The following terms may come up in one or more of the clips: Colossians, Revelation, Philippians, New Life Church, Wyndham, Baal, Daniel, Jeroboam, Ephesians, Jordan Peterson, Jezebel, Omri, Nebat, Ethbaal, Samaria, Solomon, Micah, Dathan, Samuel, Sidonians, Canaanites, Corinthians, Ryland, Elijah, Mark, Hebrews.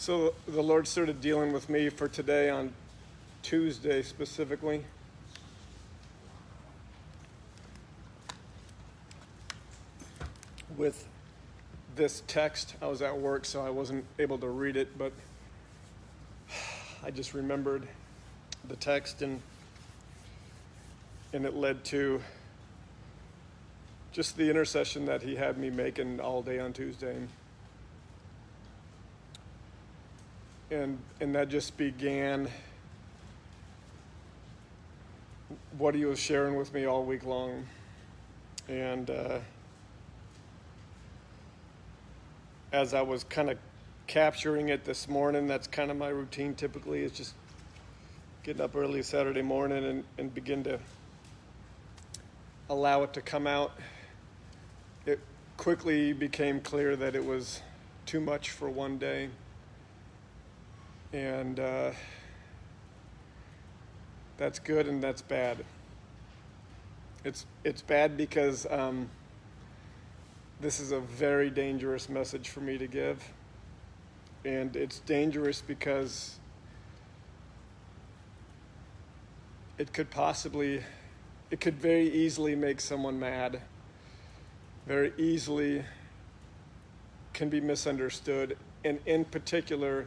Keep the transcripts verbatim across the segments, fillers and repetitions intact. So the Lord started dealing with me for today on Tuesday specifically. With this text, I was at work, so I wasn't able to read it, but I just remembered the text, and and it led to just the intercession that he had me making all day on Tuesday. And and that just began what he was sharing with me all week long. And uh, as I was kind of capturing it this morning, that's kind of my routine typically, is just getting up early Saturday morning and, and begin to allow it to come out. It quickly became clear that it was too much for one day. And uh, that's good and that's bad. It's it's bad because um, this is a very dangerous message for me to give. And it's dangerous because it could possibly, it could very easily make someone mad. Very easily can be misunderstood. And in particular,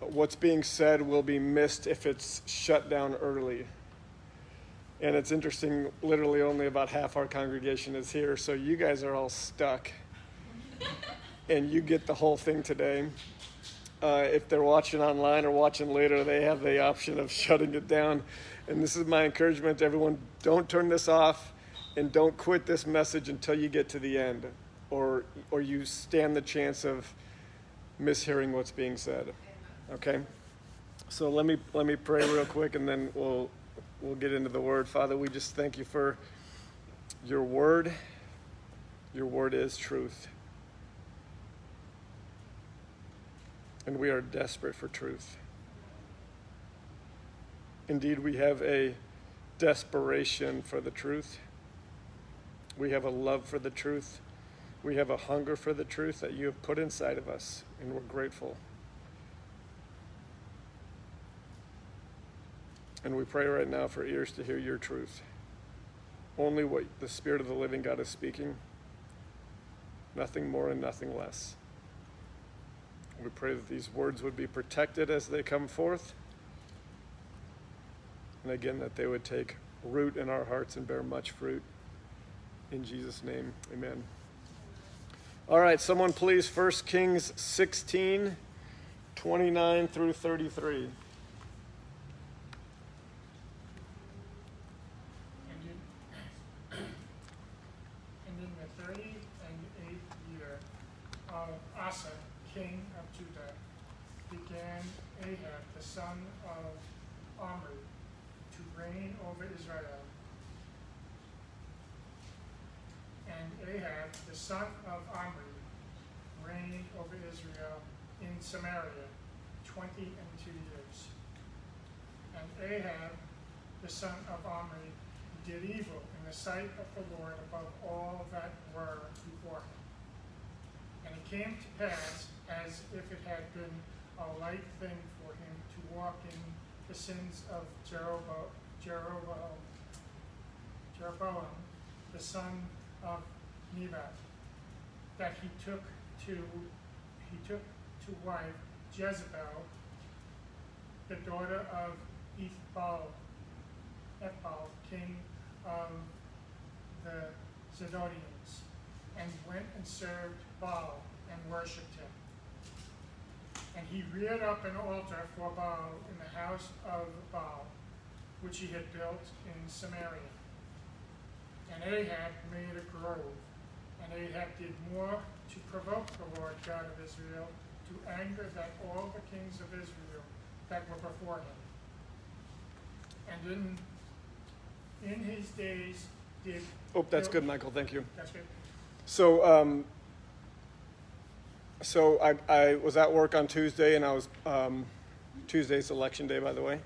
what's being said will be missed if it's shut down early. And it's interesting, literally only about half our congregation is here, so you guys are all stuck. And you get the whole thing today. Uh, if they're watching online or watching later, they have the option of shutting it down. And this is my encouragement to everyone, don't turn this off and don't quit this message until you get to the end, or or you stand the chance of mishearing what's being said. Okay, so let me let me pray real quick, and then we'll we'll get into the word. Father, we just thank you for your word. Your word is truth, and we are desperate for truth. Indeed, we have a desperation for the truth. We have a love for the truth. We have a hunger for the truth that you have put inside of us, and we're grateful. And we pray right now for ears to hear your truth. Only what the Spirit of the living God is speaking. Nothing more and nothing less. We pray that these words would be protected as they come forth. And again, that they would take root in our hearts and bear much fruit. In Jesus' name, amen. All right, someone please, First Kings sixteen, twenty-nine through thirty-three. King of Judah, began Ahab, the son of Omri, to reign over Israel. And Ahab, the son of Omri, reigned over Israel in Samaria twenty and two years. And Ahab, the son of Omri, did evil in the sight of the Lord above all that were before him. And it came to pass, as if it had been a light thing for him to walk in the sins of Jeroboam, Jeroboam, Jeroboam, the son of Nebat, that he took to he took to wife Jezebel, the daughter of Ethbaal, Ethbaal, king of the Sidonians, and went and served Baal and worshipped him. And he reared up an altar for Baal in the house of Baal, which he had built in Samaria. And Ahab made a grove, and Ahab did more to provoke the Lord God of Israel to anger than all the kings of Israel that were before him. And in in his days did... Oh, that's good, Michael, thank you. That's good. So, um, so I, I was at work on Tuesday, and I was, um, Tuesday's election day, by the way,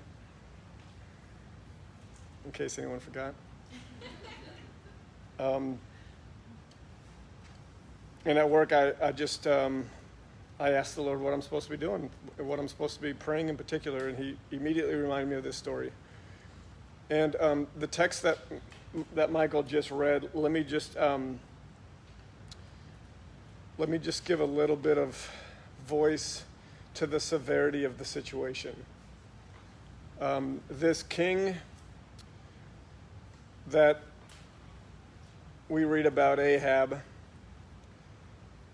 in case anyone forgot. um, and at work, I, I just, um, I asked the Lord what I'm supposed to be doing, what I'm supposed to be praying in particular, and he immediately reminded me of this story. And um, the text that that Michael just read, let me just um, let me just give a little bit of voice to the severity of the situation. Um, this king that we read about, Ahab,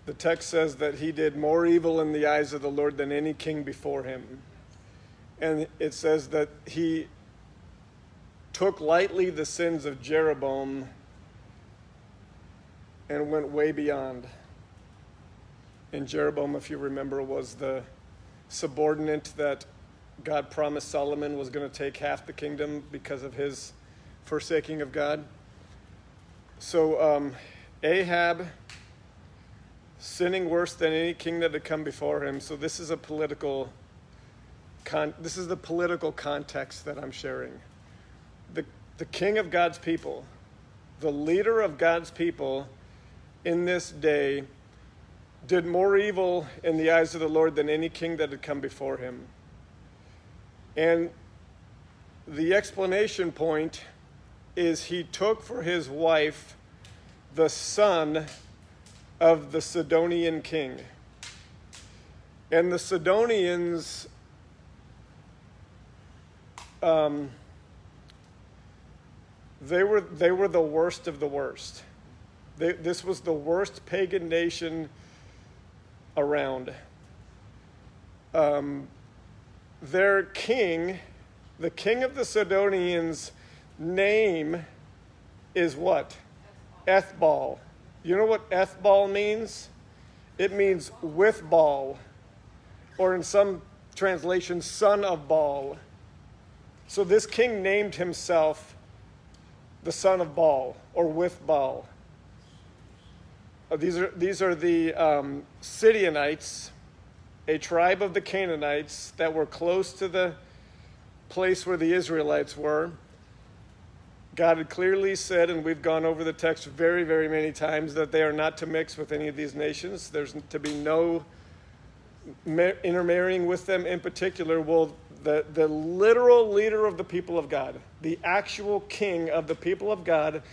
the text says that he did more evil in the eyes of the Lord than any king before him. And it says that he took lightly the sins of Jeroboam and went way beyond. And Jeroboam, if you remember, was the subordinate that God promised Solomon was going to take half the kingdom because of his forsaking of God. So um, Ahab, sinning worse than any king that had come before him. So this is a political, con- this is the political context that I'm sharing. The, the king of God's people, the leader of God's people in this day, did more evil in the eyes of the Lord than any king that had come before him. And the explanation point is he took for his wife the son of the Sidonian king. And the Sidonians, um, they were they were the worst of the worst. They, this was the worst pagan nation around. Um, their king, the king of the Sidonians, name is what? Ethbaal. You know what Ethbaal means? It means with Baal, or in some translations, son of Baal. So this king named himself the son of Baal, or with Baal. These are these are the um, Sidonians, a tribe of the Canaanites that were close to the place where the Israelites were. God had clearly said, and we've gone over the text very, very many times, that they are not to mix with any of these nations. There's to be no intermarrying with them in particular. Well, the, the literal leader of the people of God, the actual king of the people of God,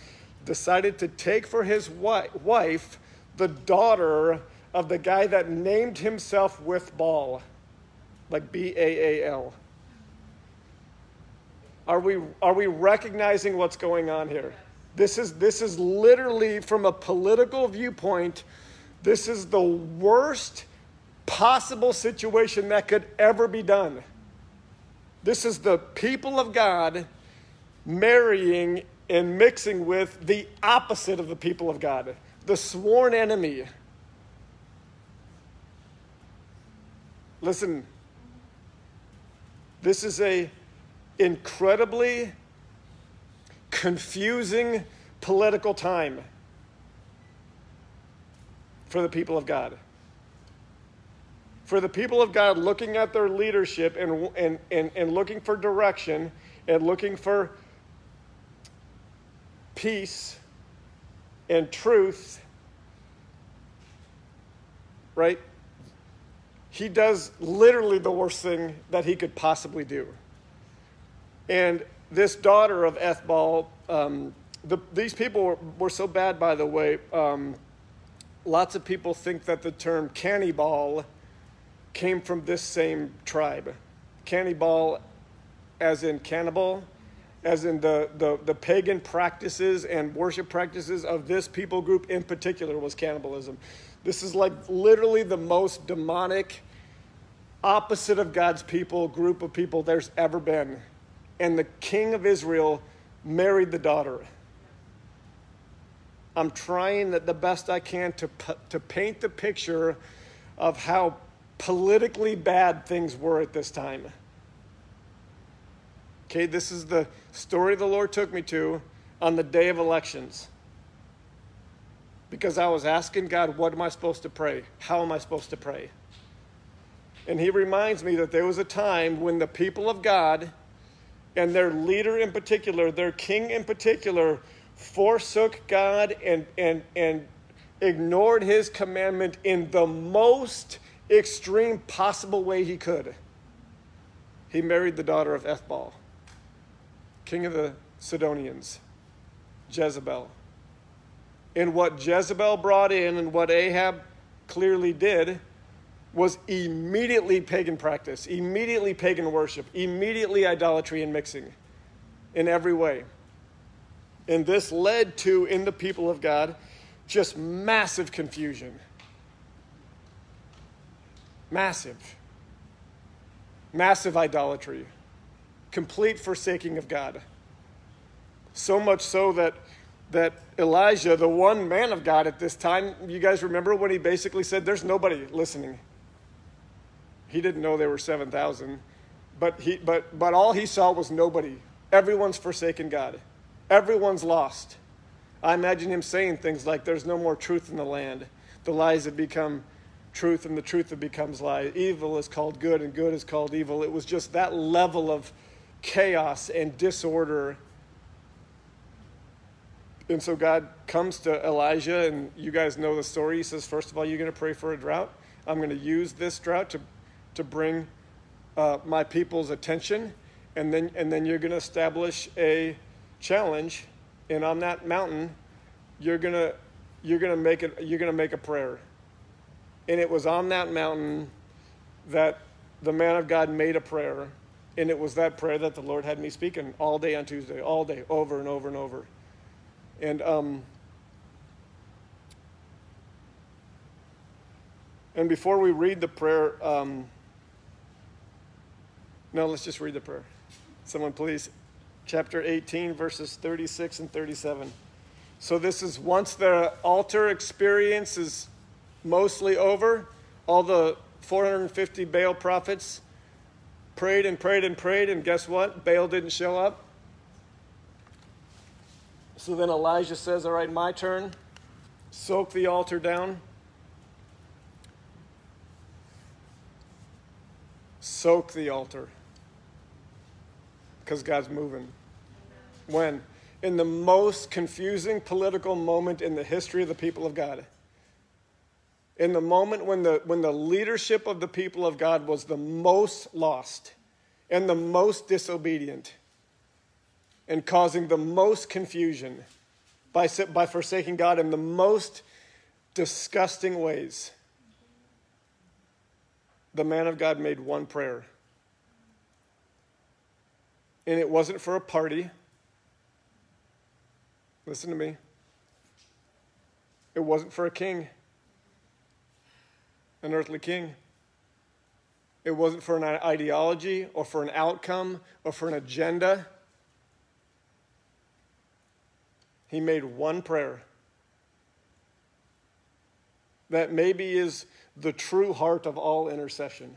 decided to take for his wife the daughter of the guy that named himself with Baal, like B A A L. Are we are we recognizing what's going on here? This is this is literally, from a political viewpoint, this is the worst possible situation that could ever be done. This is the people of God marrying and mixing with the opposite of the people of God, the sworn enemy. Listen, this is a incredibly confusing political time for the people of God. For the people of God looking at their leadership and and, and, and looking for direction and looking for peace and truth, right? He does literally the worst thing that he could possibly do. And this daughter of Ethbaal, um, the, these people were, were so bad, by the way. Um, lots of people think that the term cannibal came from this same tribe. Cannibal as in cannibal, as in the, the, the pagan practices and worship practices of this people group in particular was cannibalism. This is like literally the most demonic, opposite of God's people, group of people there's ever been. And the king of Israel married the daughter. I'm trying the best I can to to paint the picture of how politically bad things were at this time. Okay, this is the story the Lord took me to on the day of elections. Because I was asking God, what am I supposed to pray? How am I supposed to pray? And he reminds me that there was a time when the people of God, and their leader in particular, their king in particular, forsook God and, and, and ignored his commandment in the most extreme possible way he could, he married the daughter of Ethbaal, king of the Sidonians, Jezebel. And what Jezebel brought in and what Ahab clearly did was immediately pagan practice, immediately pagan worship, immediately idolatry and mixing in every way. And this led to, in the people of God, just massive confusion. Massive. Massive idolatry. Complete forsaking of God. So much so that that Elijah, the one man of God at this time, you guys remember when he basically said, there's nobody listening. He didn't know there were seven thousand, but he but but all he saw was nobody. Everyone's forsaken God. Everyone's lost. I imagine him saying things like, there's no more truth in the land. The lies have become truth, and the truth that becomes lie. Evil is called good, and good is called evil. It was just that level of chaos and disorder. And so God comes to Elijah, and you guys know the story. He says, first of all, you're going to pray for a drought. I'm going to use this drought to, to bring uh, my people's attention, and then, and then you're going to establish a challenge, and on that mountain, you're gonna you're gonna make it. You're gonna make a prayer, and it was on that mountain that the man of God made a prayer, and it was that prayer that the Lord had me speaking all day on Tuesday, all day, over and over and over, and um. And before we read the prayer, um, no, let's just read the prayer. Someone, please. Chapter eighteen, verses thirty-six and thirty-seven. So this is once the altar experience is mostly over. All the four hundred fifty Baal prophets prayed and prayed and prayed, and guess what? Baal didn't show up. So then Elijah says, all right, my turn. Soak the altar down. Soak the altar. Because God's moving. When? In the most confusing political moment in the history of the people of God. In the moment when the when the leadership of the people of God was the most lost and the most disobedient and causing the most confusion by, by forsaking God in the most disgusting ways, the man of God made one prayer. And it wasn't for a party. Listen to me. It wasn't for a king, an earthly king. It wasn't for an ideology or for an outcome or for an agenda. He made one prayer. That maybe is the true heart of all intercession.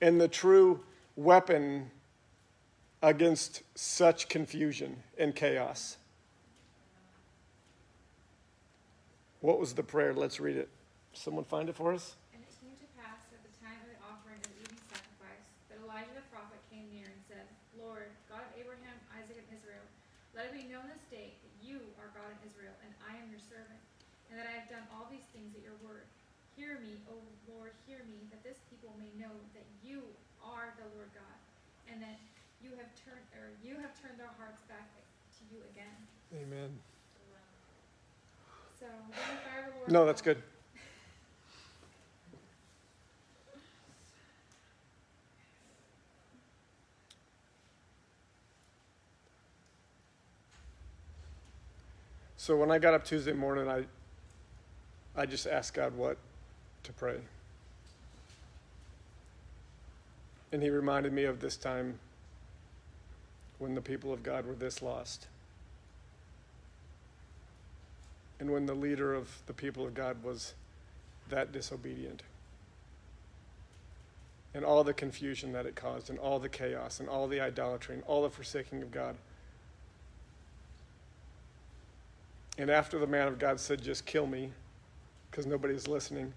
And the true weapon against such confusion and chaos. What was the prayer? Let's read it. Someone find it for us. And it came to pass at the time of the offering of the evening sacrifice that Elijah the prophet came near and said, Lord, God of Abraham, Isaac, and Israel, let it be known this day that you are God of Israel, and I am your servant, and that I have done all these things at your word. Hear me, O Lord, hear me, that this people may know that you are the Lord God, and that you have turned, or you have turned their hearts back to you again. Amen. So, when the fire of the Lord no, that's good. So when I got up Tuesday morning, I, I just asked God what to pray. And he reminded me of this time when the people of God were this lost. And when the leader of the people of God was that disobedient. And all the confusion that it caused, and all the chaos, and all the idolatry, and all the forsaking of God. And after the man of God said, just kill me, because nobody's listening.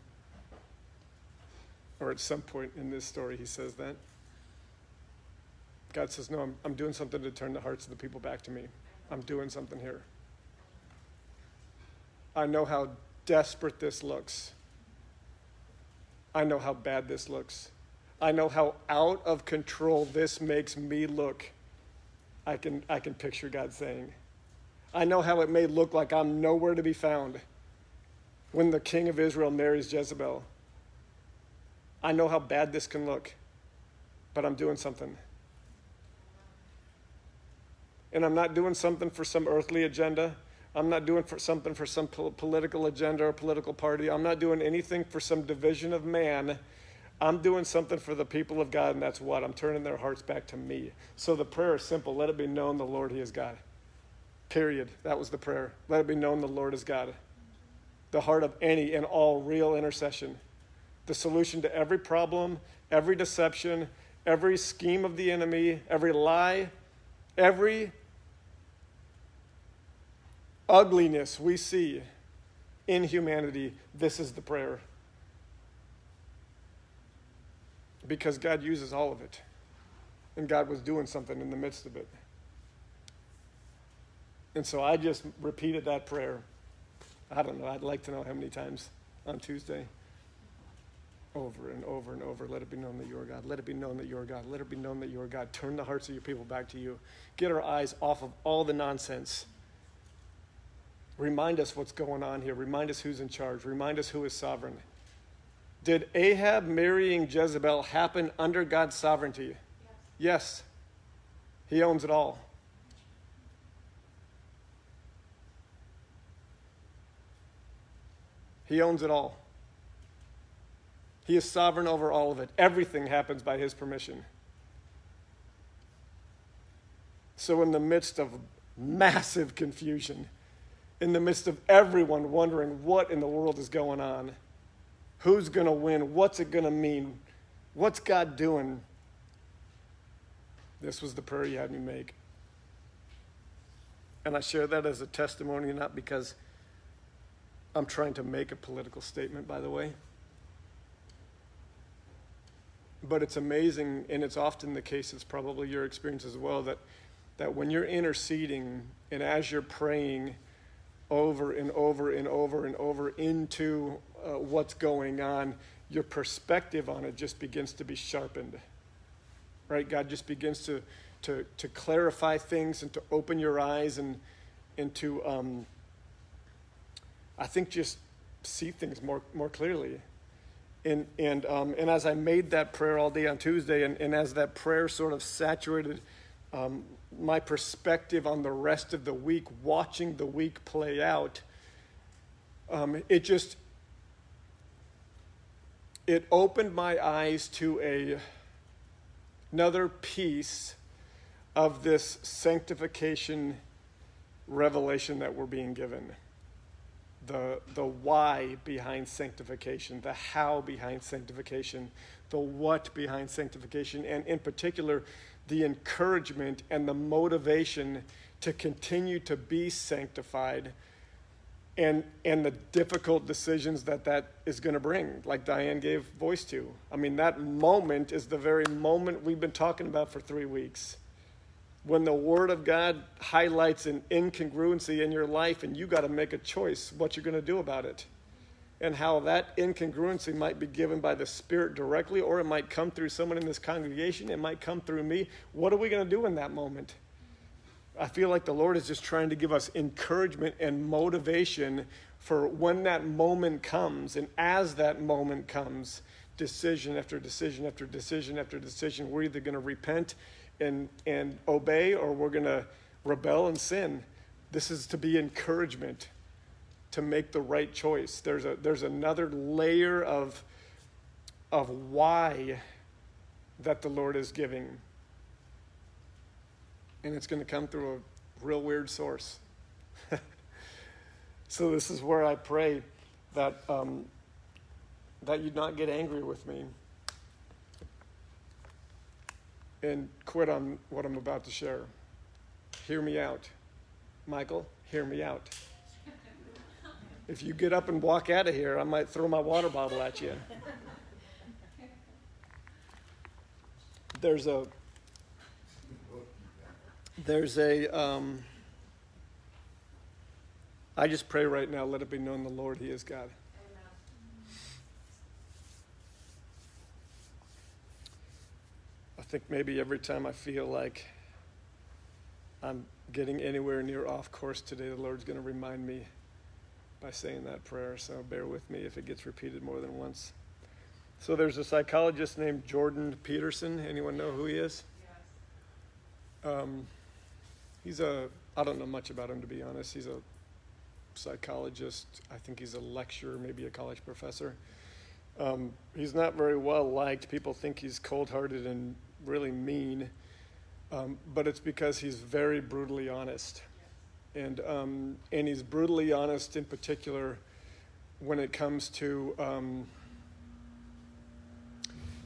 Or at some point in this story, he says that. God says, no, I'm, I'm doing something to turn the hearts of the people back to me. I'm doing something here. I know how desperate this looks. I know how bad this looks. I know how out of control this makes me look. I can, I can picture God saying, I know how it may look like I'm nowhere to be found when the king of Israel marries Jezebel. I know how bad this can look, but I'm doing something. And I'm not doing something for some earthly agenda. I'm not doing for something for some pol- political agenda or political party. I'm not doing anything for some division of man. I'm doing something for the people of God, and that's what? I'm turning their hearts back to me. So the prayer is simple. Let it be known the Lord, he is God. Period. That was the prayer. Let it be known the Lord is God. The heart of any and all real intercession. The solution to every problem, every deception, every scheme of the enemy, every lie, every ugliness we see in humanity, this is the prayer. Because God uses all of it. And God was doing something in the midst of it. And so I just repeated that prayer. I don't know, I'd like to know how many times on Tuesday. Over and over and over. Let it be known that you are God. Let it be known that you are God. Let it be known that you are God. Turn the hearts of your people back to you. Get our eyes off of all the nonsense. Remind us what's going on here. Remind us who's in charge. Remind us who is sovereign. Did Ahab marrying Jezebel happen under God's sovereignty? Yes. Yes. He owns it all. He owns it all. He is sovereign over all of it. Everything happens by his permission. So in the midst of massive confusion, in the midst of everyone wondering what in the world is going on, who's going to win? What's it going to mean? What's God doing? This was the prayer you had me make. And I share that as a testimony, not because I'm trying to make a political statement, by the way. But it's amazing, and it's often the case, it's probably your experience as well, that, that when you're interceding and as you're praying over and over and over and over into uh, what's going on, your perspective on it just begins to be sharpened, right? God just begins to to, to clarify things and to open your eyes and, and to, um, I think, just see things more, more clearly. And and um, and as I made that prayer all day on Tuesday, and, and as that prayer sort of saturated um, my perspective on the rest of the week, watching the week play out, um, it just, it opened my eyes to a another piece of this sanctification revelation that we're being given. The the why behind sanctification, the how behind sanctification, the what behind sanctification, and in particular, the encouragement and the motivation to continue to be sanctified, and and the difficult decisions that that is going to bring, like Diane gave voice to. I mean, that moment is the very moment we've been talking about for three weeks. When the Word of God highlights an incongruency in your life and you got to make a choice what you're going to do about it and how that incongruency might be given by the Spirit directly, or it might come through someone in this congregation, it might come through me. What are we going to do in that moment? I feel like the Lord is just trying to give us encouragement and motivation for when that moment comes, and as that moment comes, decision after decision after decision after decision, we're either going to repent And, and obey, or we're going to rebel and sin. This is to be encouragement to make the right choice. There's a there's another layer of of why that the Lord is giving. And it's going to come through a real weird source. So this is where I pray that um, that you'd not get angry with me and quit on what I'm about to share. Hear me out. Michael, hear me out. If you get up and walk out of here, I might throw my water bottle at you. There's a, there's a, um, I just pray right now, let it be known the Lord, He is God. I think maybe every time I feel like I'm getting anywhere near off course today, the Lord's going to remind me by saying that prayer. So bear with me if it gets repeated more than once. So there's a psychologist named Jordan Peterson. Anyone know who he is? Yes. Um, he's a, I don't know much about him, to be honest. He's a psychologist. I think he's a lecturer, maybe a college professor. Um, he's not very well liked. People think he's cold-hearted and really mean, um, but it's because he's very brutally honest. Yes. And um, and he's brutally honest in particular when it comes to... Um,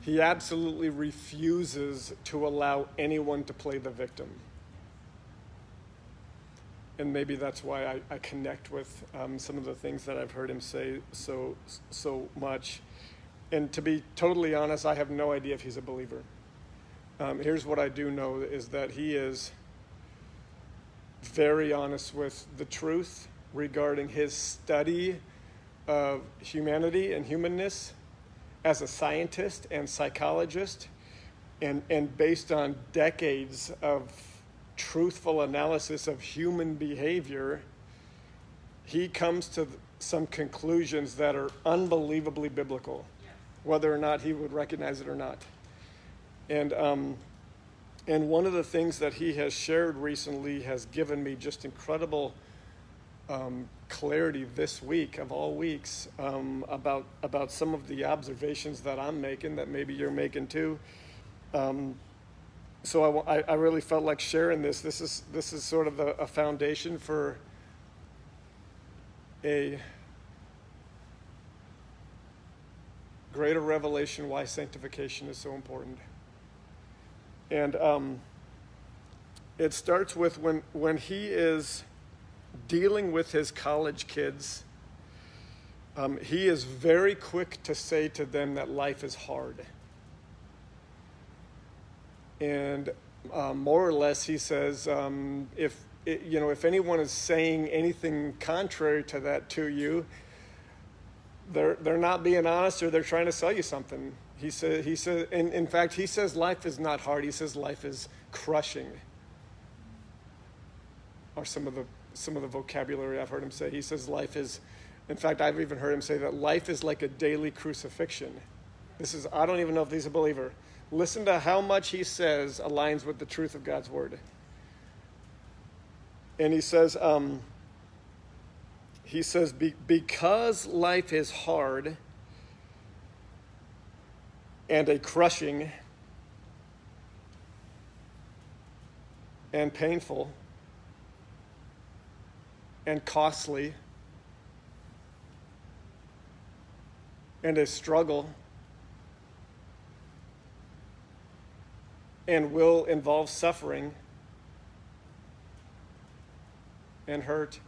He absolutely refuses to allow anyone to play the victim. And maybe that's why I, I connect with um, some of the things that I've heard him say so so much. And to be totally honest, I have no idea if he's a believer. Um, here's what I do know is that he is very honest with the truth regarding his study of humanity and humanness as a scientist and psychologist, and, and based on decades of truthful analysis of human behavior, he comes to some conclusions that are unbelievably biblical, whether or not he would recognize it or not. And um, and one of the things that he has shared recently has given me just incredible Um, clarity this week of all weeks um, about about some of the observations that I'm making that maybe you're making too. Um, so I, I really felt like sharing this. This is this is sort of a, a foundation for a greater revelation why sanctification is so important. And um, it starts with when when he is dealing with his college kids, um, he is very quick to say to them that life is hard. And uh, more or less, he says, um, if it, you know, if anyone is saying anything contrary to that to you, they're they're not being honest, or they're trying to sell you something. He said, he said, and in fact, he says life is not hard. He says life is crushing. Are some of the some of the vocabulary I've heard him say. He says life is, in fact, I've even heard him say that life is like a daily crucifixion. This is, I don't even know if he's a believer. Listen to how much he says aligns with the truth of God's word. And he says, um, he says, Be- because life is hard and a crushing and painful and costly, and a struggle, and will involve suffering, and hurt,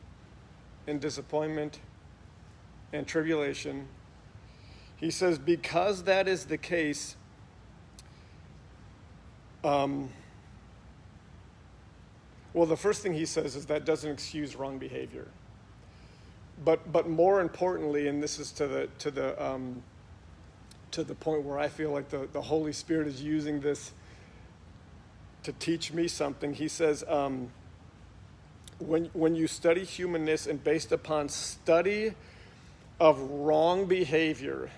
and disappointment, and tribulation. He says, because that is the case, um, Well, the first thing he says is that doesn't excuse wrong behavior. But but more importantly, and this is to the to the um, to the point where I feel like the, the Holy Spirit is using this to teach me something. He says, um, when when you study humanness and based upon study of wrong behavior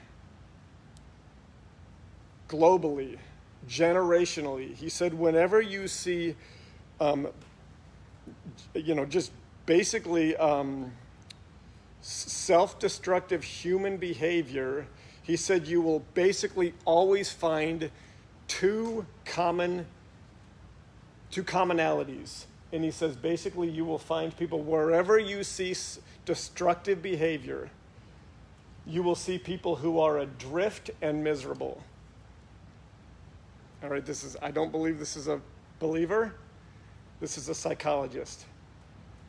globally, generationally, he said, whenever you see um, you know, just basically um, self-destructive human behavior, he said you will basically always find two common, two commonalities. And he says basically you will find people wherever you see destructive behavior, you will see people who are adrift and miserable. All right, this is, I don't believe this is a believer. This is a psychologist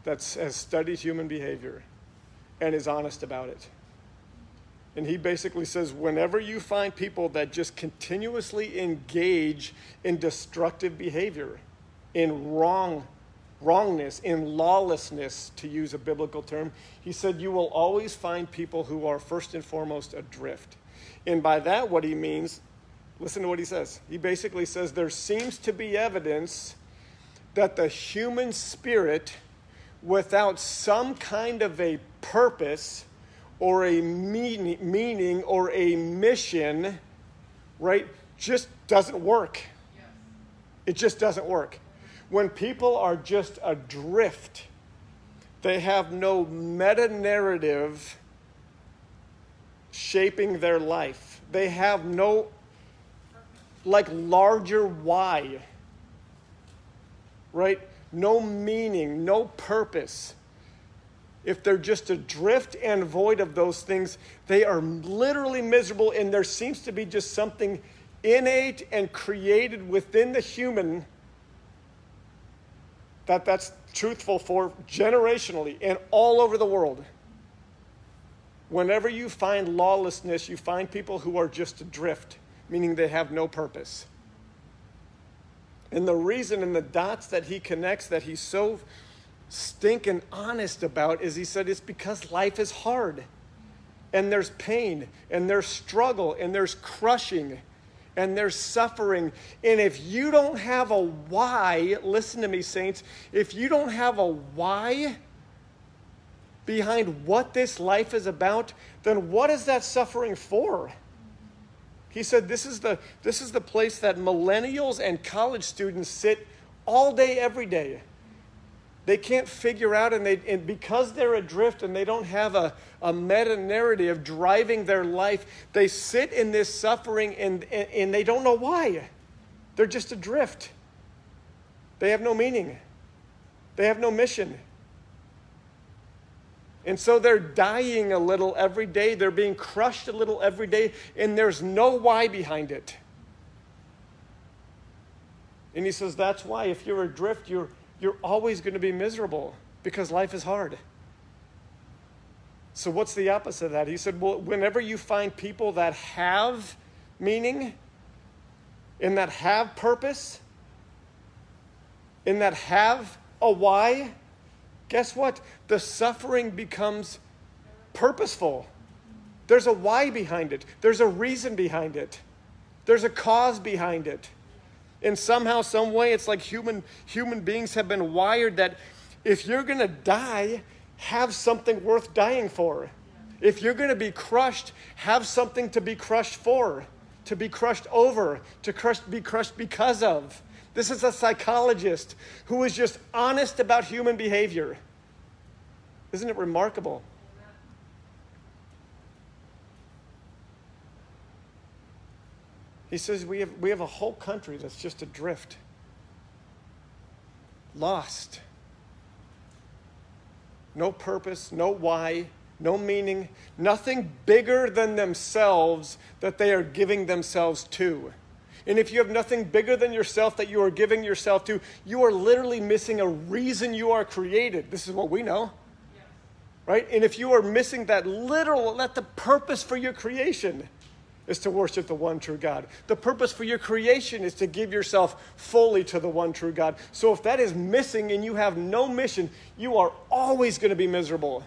that has studied human behavior and is honest about it. And he basically says, whenever you find people that just continuously engage in destructive behavior, in wrong wrongness, in lawlessness, to use a biblical term. He said, you will always find people who are first and foremost adrift. And by that, what he means, listen to what he says. He basically says there seems to be evidence that the human spirit, without some kind of a purpose or a meaning, meaning or a mission, right, just doesn't work. Yes. It just doesn't work. When people are just adrift, they have no meta-narrative shaping their life. They have no, like, larger why, right? No meaning, no purpose. If they're just adrift and void of those things, they are literally miserable, and there seems to be just something innate and created within the human that that's truthful for generationally and all over the world. Whenever you find lawlessness, you find people who are just adrift, meaning they have no purpose. And the reason and the dots that he connects that he's so stinking honest about is he said it's because life is hard. And there's pain, and there's struggle, and there's crushing, and there's suffering. And if you don't have a why, listen to me, saints, if you don't have a why behind what this life is about, then what is that suffering for? He said this is the this is the place that millennials and college students sit all day, every day. They can't figure out, and they and because they're adrift and they don't have a, a meta-narrative driving their life, they sit in this suffering and, and, and they don't know why. They're just adrift. They have no meaning. They have no mission. And so they're dying a little every day. They're being crushed a little every day, and there's no why behind it. And he says that's why if you're adrift, you're you're always going to be miserable because life is hard. So what's the opposite of that? He said, well, whenever you find people that have meaning and that have purpose and that have a why, guess what? The suffering becomes purposeful. There's a why behind it. There's a reason behind it. There's a cause behind it. And somehow, some way, it's like human human beings have been wired that if you're going to die, have something worth dying for. If you're going to be crushed, have something to be crushed for, to be crushed over, to crush, be crushed because of. This is a psychologist who is just honest about human behavior. Isn't it remarkable? He says we have we have a whole country that's just adrift, lost, no purpose, no why, no meaning, nothing bigger than themselves that they are giving themselves to. And if you have nothing bigger than yourself that you are giving yourself to, you are literally missing a reason you are created. This is what we know, yes. Right? And if you are missing that literal, that the purpose for your creation is to worship the one true God. The purpose for your creation is to give yourself fully to the one true God. So if that is missing and you have no mission, you are always going to be miserable.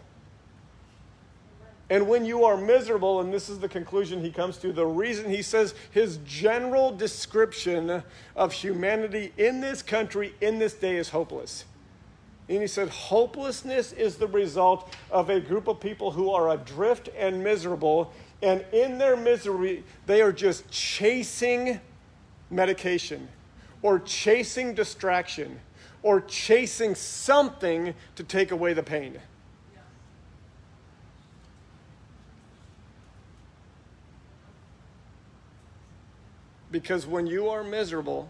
And when you are miserable, and this is the conclusion he comes to, the reason he says his general description of humanity in this country, in this day, is hopeless. And he said hopelessness is the result of a group of people who are adrift and miserable. And in their misery, they are just chasing medication or chasing distraction or chasing something to take away the pain. Yeah. Because when you are miserable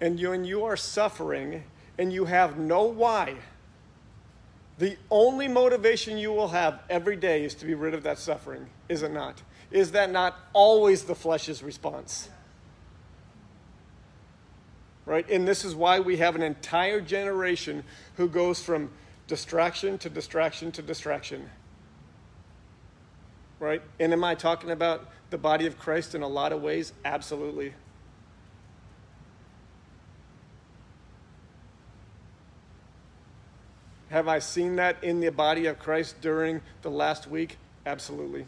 and you, and you are suffering and you have no why, the only motivation you will have every day is to be rid of that suffering, is it not? Is that not always the flesh's response? Right? And this is why we have an entire generation who goes from distraction to distraction to distraction. Right? And am I talking about the body of Christ in a lot of ways? Absolutely. Have I seen that in the body of Christ during the last week? Absolutely.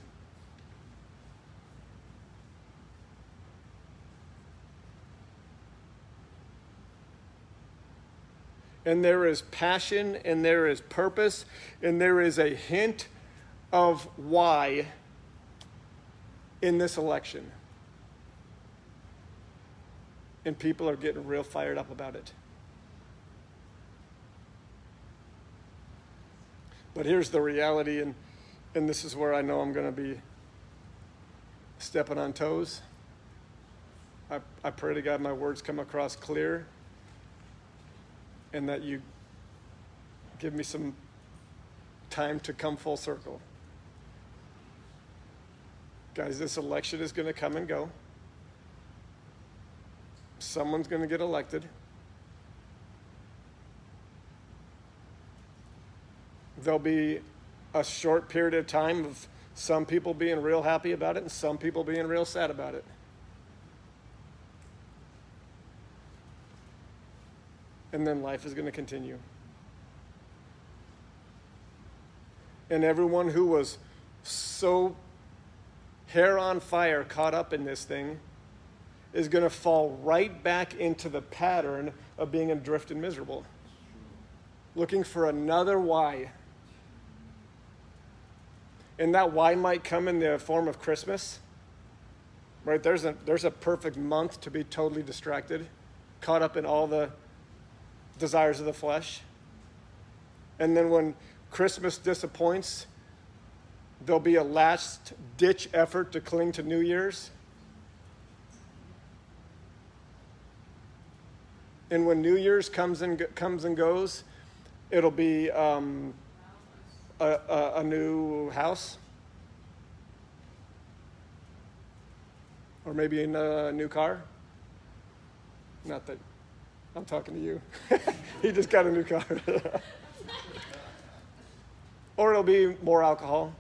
And there is passion, and there is purpose, and there is a hint of why in this election. And people are getting real fired up about it. But here's the reality, and, and this is where I know I'm going to be stepping on toes. I, I pray to God my words come across clear and that you give me some time to come full circle. Guys, this election is going to come and go. Someone's going to get elected. There'll be a short period of time of some people being real happy about it and some people being real sad about it. And then life is going to continue. And everyone who was so hair on fire caught up in this thing is going to fall right back into the pattern of being adrift and miserable. Looking for another why. And that why might come in the form of Christmas, right? There's a, there's a perfect month to be totally distracted, caught up in all the desires of the flesh. And then when Christmas disappoints, there'll be a last-ditch effort to cling to New Year's. And when New Year's comes and, comes and goes, it'll be... Um, A, a, a new house, or maybe in a new car. Not that I'm talking to you. He just got a new car. Or it'll be more alcohol,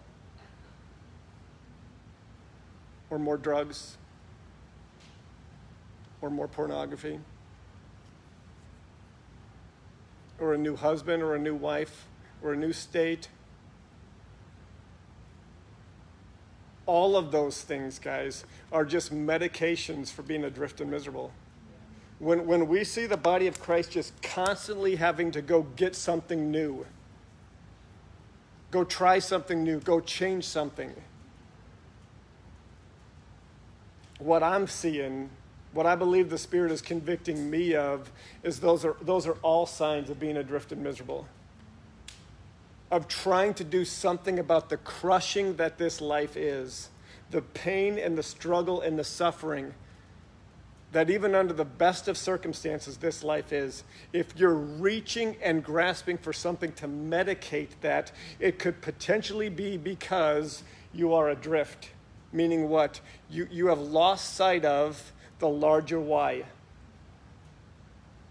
or more drugs, or more pornography, or a new husband, or a new wife, or a new state. All of those things, guys, are just medications for being adrift and miserable. When, when we see the body of Christ just constantly having to go get something new, go try something new, go change something, what I'm seeing, what I believe the Spirit is convicting me of, is those are, those are all signs of being adrift and miserable, of trying to do something about the crushing that this life is, the pain and the struggle and the suffering that even under the best of circumstances this life is. If you're reaching and grasping for something to medicate that, it could potentially be because you are adrift, meaning what? You, you have lost sight of the larger why.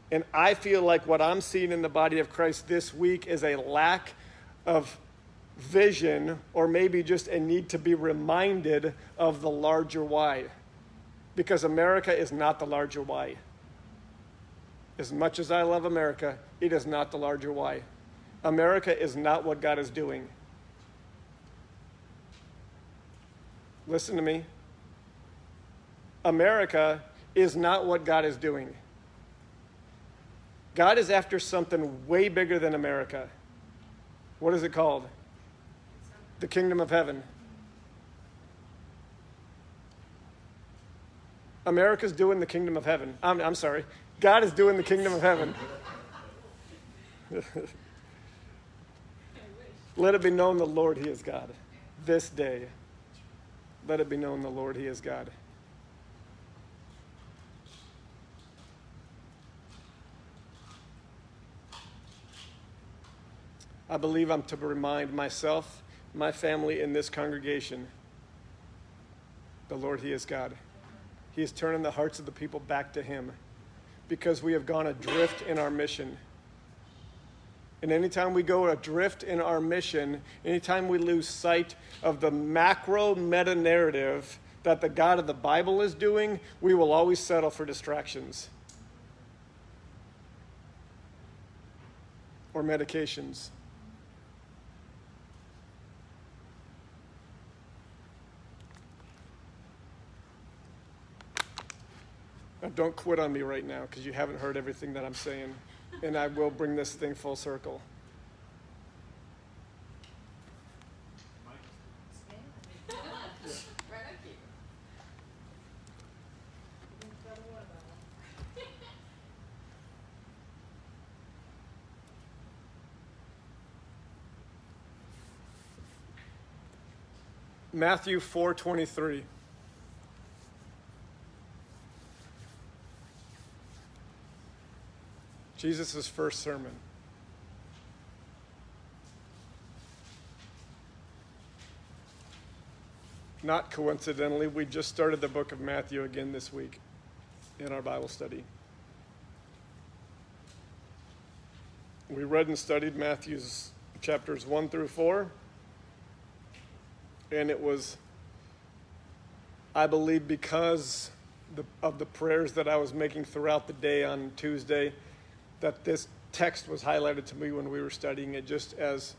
And I feel like what I'm seeing in the body of Christ this week is a lack of vision, or maybe just a need to be reminded of the larger why. Because America is not the larger why. As much as I love America, it is not the larger why. America is not what God is doing. Listen to me. America is not what God is doing. God is after something way bigger than America. What is it called? The kingdom of heaven. America's doing the kingdom of heaven. I'm, I'm sorry. God is doing the kingdom of heaven. Let it be known the Lord, he is God. This day, let it be known the Lord, he is God. I believe I'm to remind myself, my family, and this congregation, the Lord, he is God. He is turning the hearts of the people back to him because we have gone adrift in our mission. And anytime we go adrift in our mission, anytime we lose sight of the macro meta-narrative that the God of the Bible is doing, we will always settle for distractions or medications. Don't quit on me right now because you haven't heard everything that I'm saying. And I will bring this thing full circle. Yeah. Matthew four twenty-three. Jesus' first sermon. Not coincidentally, we just started the book of Matthew again this week in our Bible study. We read and studied Matthew's chapters one through four, and it was, I believe, because of the prayers that I was making throughout the day on Tuesday, that this text was highlighted to me when we were studying it, just as,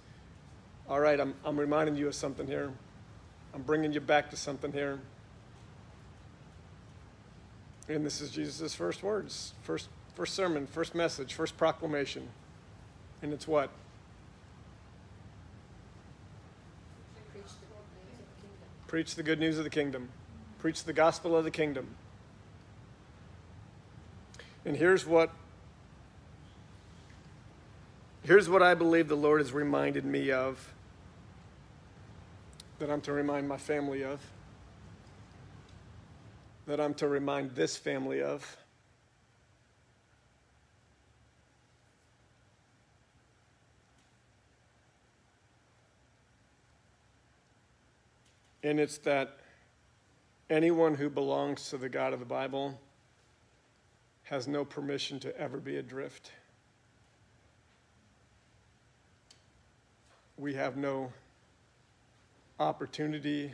all right, I'm, I'm reminding you of something here. I'm bringing you back to something here. And this is Jesus' first words, first, first sermon, first message, first proclamation. And it's what? Preach the good news of the kingdom. Preach the good news of the kingdom. Preach the gospel of the kingdom. And here's what Here's what I believe the Lord has reminded me of, that I'm to remind my family of, that I'm to remind this family of. And it's that anyone who belongs to the God of the Bible has no permission to ever be adrift. We have no opportunity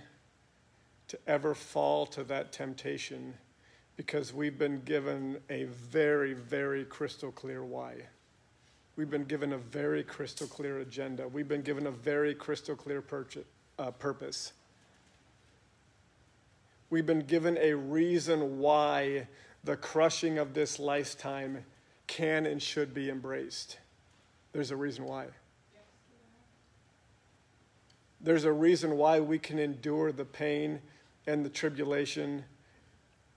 to ever fall to that temptation because we've been given a very, very crystal clear why. We've been given a very crystal clear agenda. We've been given a very crystal clear purchase, uh, purpose. We've been given a reason why the crushing of this lifetime can and should be embraced. There's a reason why. There's a reason why we can endure the pain and the tribulation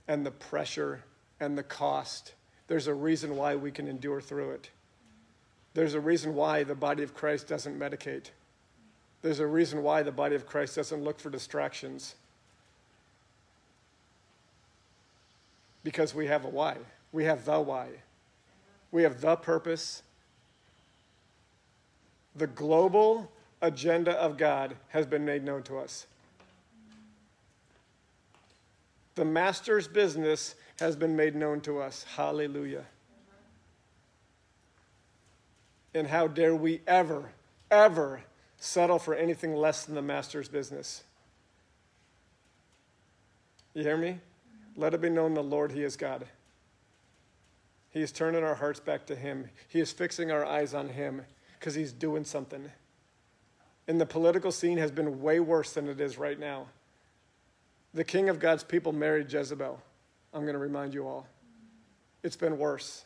and the pressure and the cost. There's a reason why we can endure through it. There's a reason why the body of Christ doesn't medicate. There's a reason why the body of Christ doesn't look for distractions. Because we have a why. We have the why. We have the purpose. The global agenda of God has been made known to us. The master's business has been made known to us. Hallelujah. And how dare we ever, ever settle for anything less than the master's business? You hear me? Let it be known the Lord, He is God. He is turning our hearts back to Him. He is fixing our eyes on Him because He's doing something. And the political scene has been way worse than it is right now. The king of God's people married Jezebel. I'm going to remind you all. It's been worse.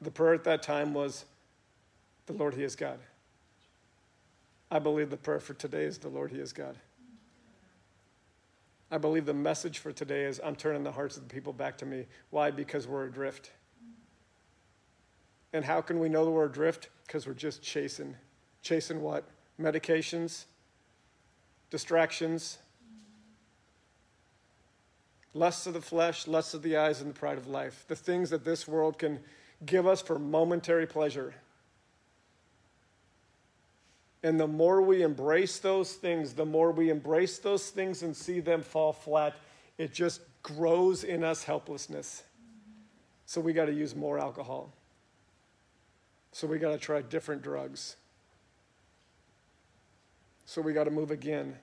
The prayer at that time was, the Lord, He is God. I believe the prayer for today is, the Lord, He is God. I believe the message for today is, I'm turning the hearts of the people back to me. Why? Because we're adrift. And how can we know that we're adrift? Because we're just chasing. Chasing what? Medications, distractions, lusts of the flesh, lusts of the eyes, and the pride of life. The things that this world can give us for momentary pleasure. And the more we embrace those things, the more we embrace those things and see them fall flat, it just grows in us helplessness. So we got to use more alcohol. So we got to try different drugs. So we got to move again.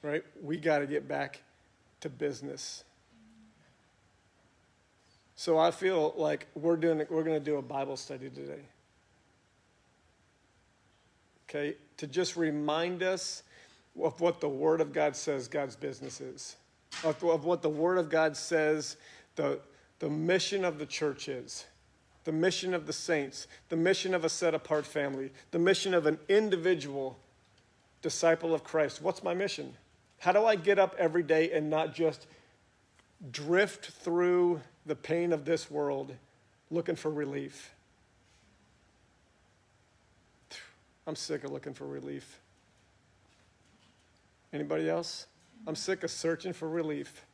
Right? We got to get back to business. So I feel like we're doing we're going to do a Bible study today. okay, to just remind us of what the Word of God says God's business is, of, of what the Word of God says the, the mission of the church is, the mission of the saints, the mission of a set-apart family, the mission of an individual disciple of Christ. What's my mission? How do I get up every day and not just drift through the pain of this world looking for relief? I'm sick of looking for relief. Anybody else? I'm sick of searching for relief.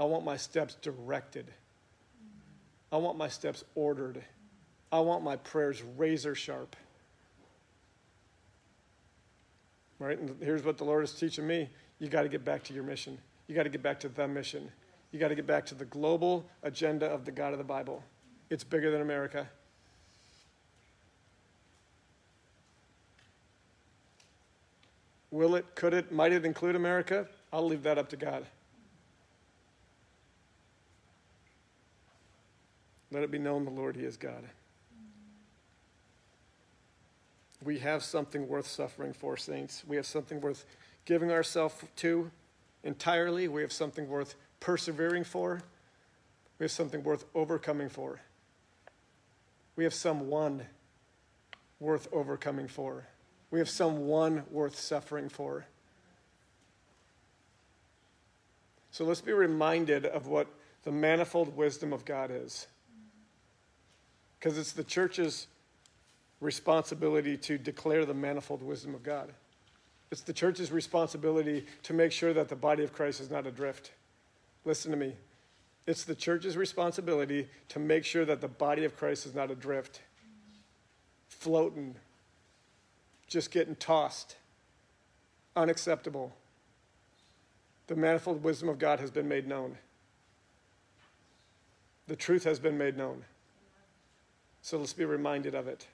I want my steps directed. I want my steps ordered. I want my prayers razor sharp. Right? And here's what the Lord is teaching me. You got to get back to your mission. You got to get back to the mission. You got to get back to the global agenda of the God of the Bible. It's bigger than America. Will it, could it, might it include America? I'll leave that up to God. Let it be known the Lord, He is God. We have something worth suffering for, saints. We have something worth giving ourselves to entirely. We have something worth persevering for. We have something worth overcoming for. We have someone worth overcoming for. We have someone worth suffering for. So let's be reminded of what the manifold wisdom of God is. Because it's the church's responsibility to declare the manifold wisdom of God. It's the church's responsibility to make sure that the body of Christ is not adrift. Listen to me. It's the church's responsibility to make sure that the body of Christ is not adrift, floating, just getting tossed. Unacceptable. The manifold wisdom of God has been made known. The truth has been made known. So let's be reminded of it.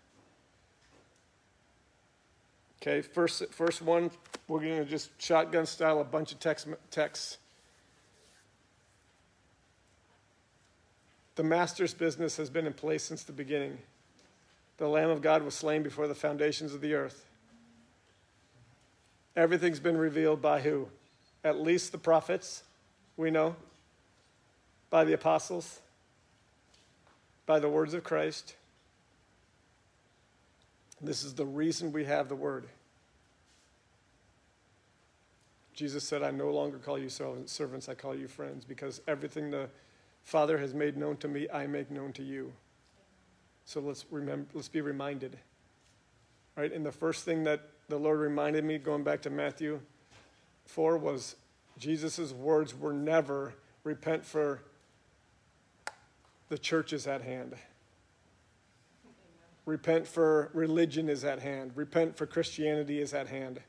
Okay, first, first one, we're going to just shotgun style a bunch of text, texts. The master's business has been in place since the beginning. The Lamb of God was slain before the foundations of the earth. Everything's been revealed by who? At least the prophets, we know. By the apostles. By the words of Christ. This is the reason we have the word. Jesus said, I no longer call you servants, I call you friends, because everything the Father has made known to me, I make known to you. So let's remember, let's be reminded. Right? And the first thing that the Lord reminded me, going back to Matthew four, was Jesus' words were never, repent for the church is at hand. Amen. Repent for religion is at hand. Repent for Christianity is at hand.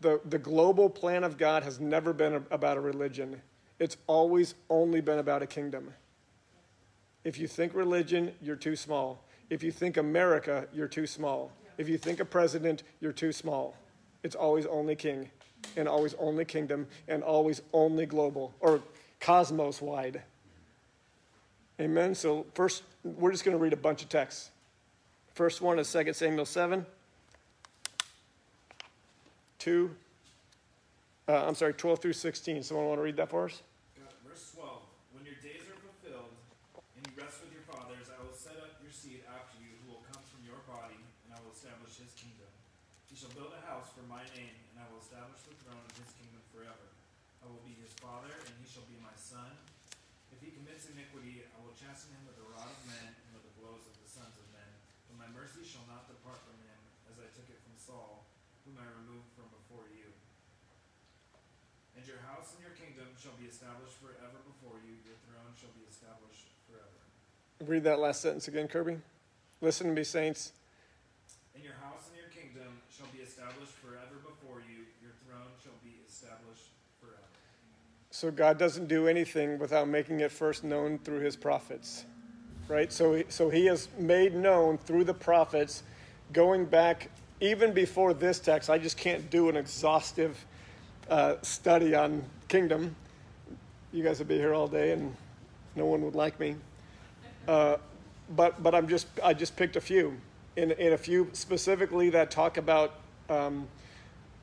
The, the global plan of God has never been about a religion. It's always only been about a kingdom. If you think religion, you're too small. If you think America, you're too small. If you think a president, you're too small. It's always only king, and always only kingdom, and always only global, or cosmos-wide. Amen? So first, we're just going to read a bunch of texts. First one is Second Samuel seven. Two. Uh, I'm sorry, twelve through sixteen. Someone want to read that for us? Verse twelve. When your days are fulfilled, rest with your fathers, I will set up your seed after you, who will come from your body, and I will establish his kingdom. He shall build a house for my name, and I will establish the throne of his kingdom forever. I will be his father, and he shall be my son. If he commits iniquity, I will chasten him with the rod of men and with the blows of the sons of men. But my mercy shall not depart from him, as I took it from Saul, whom I removed from before you. And your house and your kingdom shall be established forever before you, your throne shall be established forever. Read that last sentence again, Kirby. Listen to me, saints. And your house and your kingdom shall be established forever before you. Your throne shall be established forever. So God doesn't do anything without making it first known through his prophets. Right? So he, so he has made known through the prophets, going back even before this text. I just can't do an exhaustive uh, study on kingdom. You guys would be here all day and no one would like me. Uh, but but I'm just I just picked a few, in in a few specifically that talk about um,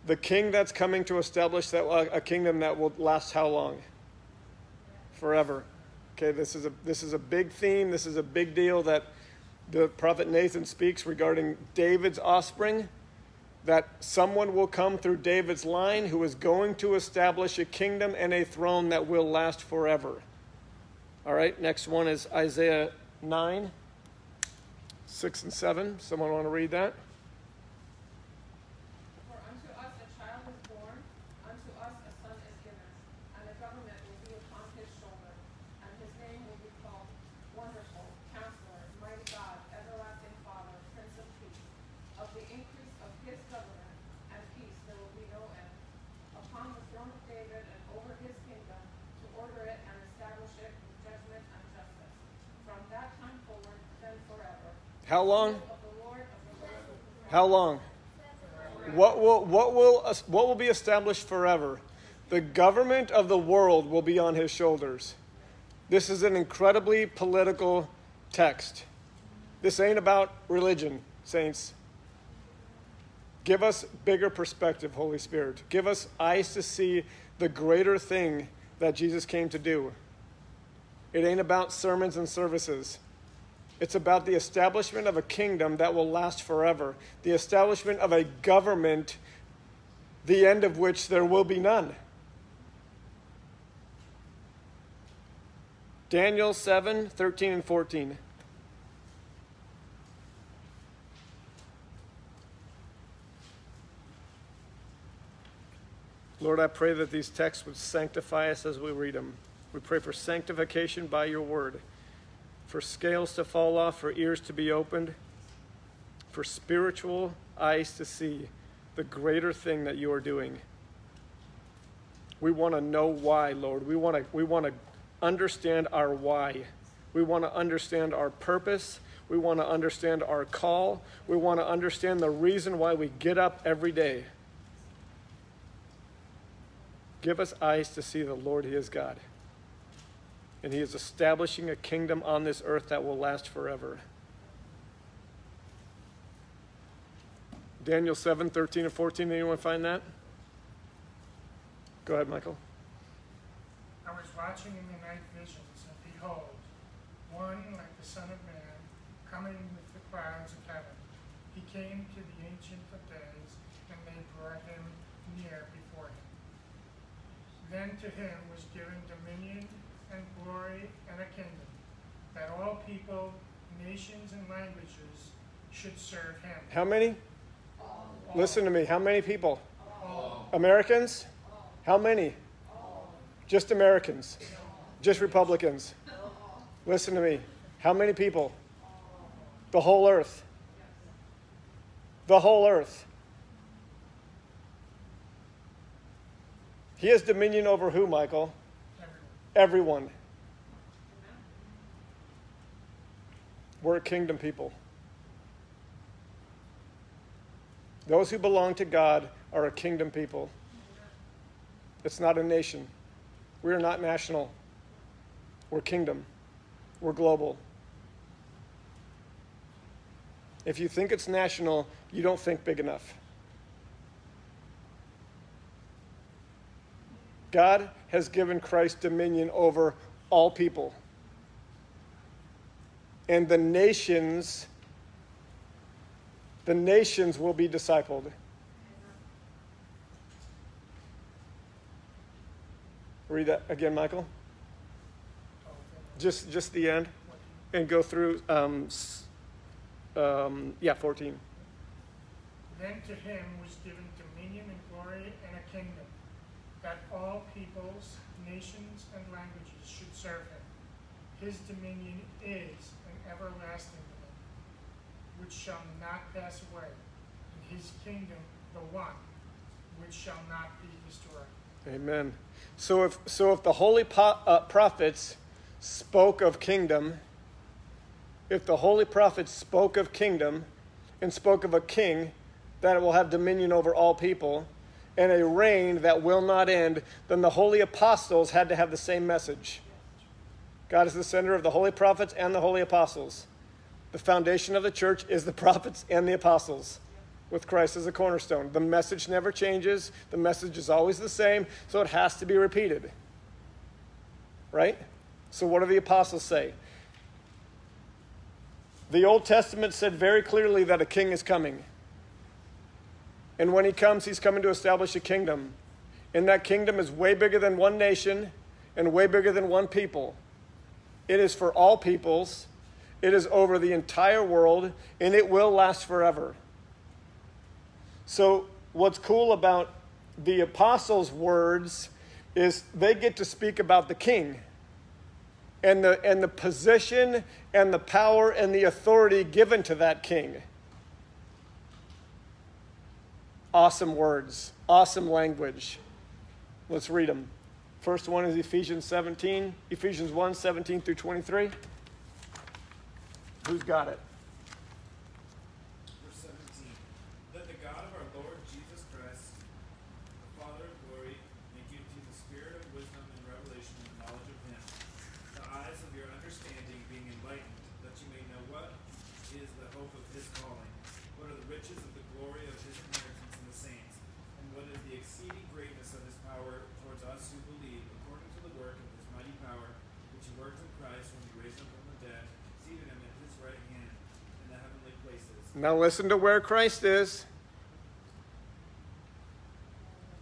the king that's coming to establish that uh, a kingdom that will last how long? Forever. Okay, this is a this is a big theme. This is a big deal that the prophet Nathan speaks regarding David's offspring, that someone will come through David's line who is going to establish a kingdom and a throne that will last forever. All right, next one is Isaiah nine, six and seven. Someone want to read that? For unto us a child is born, unto us a son is given, and the government will be upon his shoulder, and his name will be called Wonderful, Counselor, Mighty God, Everlasting Father, Prince of Peace. Of the increase of his government and peace there will be no end, upon the throne of David and over his kingdom, to order it and establish it with judgment and justice, from that time forward, then forever. How long? How long? What will what will what will be established forever? The government of the world will be on his shoulders. This is an incredibly political text. This ain't about religion, saints. Give us bigger perspective, Holy Spirit. Give us eyes to see the greater thing that Jesus came to do. It ain't about sermons and services. It's about the establishment of a kingdom that will last forever, the establishment of a government, the end of which there will be none. Daniel seven, thirteen and fourteen. Lord, I pray that these texts would sanctify us as we read them. We pray for sanctification by your word, for scales to fall off, for ears to be opened, for spiritual eyes to see the greater thing that you are doing. We want to know why, Lord. We want to we want to understand our why. We want to understand our purpose. We want to understand our call. We want to understand the reason why we get up every day. Give us eyes to see the Lord, he is God. And he is establishing a kingdom on this earth that will last forever. Daniel seven, thirteen and fourteen, anyone find that? Go ahead, Michael. I was watching in the night visions, and behold, one like the Son of Man, coming with the clouds of heaven. He came to the Ancient of Days, and they brought him near before him. Then to him was given dominion and glory and a kingdom, that all people, nations, and languages should serve him. How many? All. Listen to me. How many people? All. Americans? All. How many? All. Just Americans? All. Just Republicans? All. Listen to me. How many people? All. The whole earth. Yes. The whole earth. He has dominion over who, Michael? Everyone. We're a kingdom people. Those who belong to God are a kingdom people. It's not a nation. We are not national. We're kingdom. We're global. If you think it's national, you don't think big enough. God has given Christ dominion over all people. And the nations, the nations will be discipled. Read that again, Michael. Just just the end. And go through, um, um, yeah, fourteen. Then to him was given dominion and glory and a kingdom, that all peoples, nations, and languages should serve him. His dominion is an everlasting dominion, which shall not pass away, and his kingdom, the one, which shall not be destroyed. Amen. So if so if the holy po- uh, prophets spoke of kingdom, if the holy prophets spoke of kingdom and spoke of a king that it will have dominion over all people, and a reign that will not end, then the holy apostles had to have the same message. God is the sender of the holy prophets and the holy apostles. The foundation of the church is the prophets and the apostles, with Christ as a cornerstone. The message never changes. The message is always the same, so it has to be repeated. Right? So what do the apostles say? The Old Testament said very clearly that a king is coming. And when he comes, he's coming to establish a kingdom. And that kingdom is way bigger than one nation and way bigger than one people. It is for all peoples. It is over the entire world, and it will last forever. So what's cool about the apostles' words is they get to speak about the king and the, and the position and the power and the authority given to that king. Awesome words, awesome language. Let's read them. First one is Ephesians seventeen, Ephesians one, seventeen through twenty-three. Who's got it? Verse seventeen. Let the God of our Lord Jesus Christ, the Father of glory, may give you the spirit of wisdom and revelation and knowledge of him, the eyes of your understanding being enlightened, that you may know what is the hope of his calling, what are the riches of the glory of his inheritance in the saints, and what is the exceeding greatness of his power towards us who believe, according to the work of his mighty power, which he worked in Christ when he raised him from the dead, seated him at his right hand in the heavenly places. Now listen to where Christ is.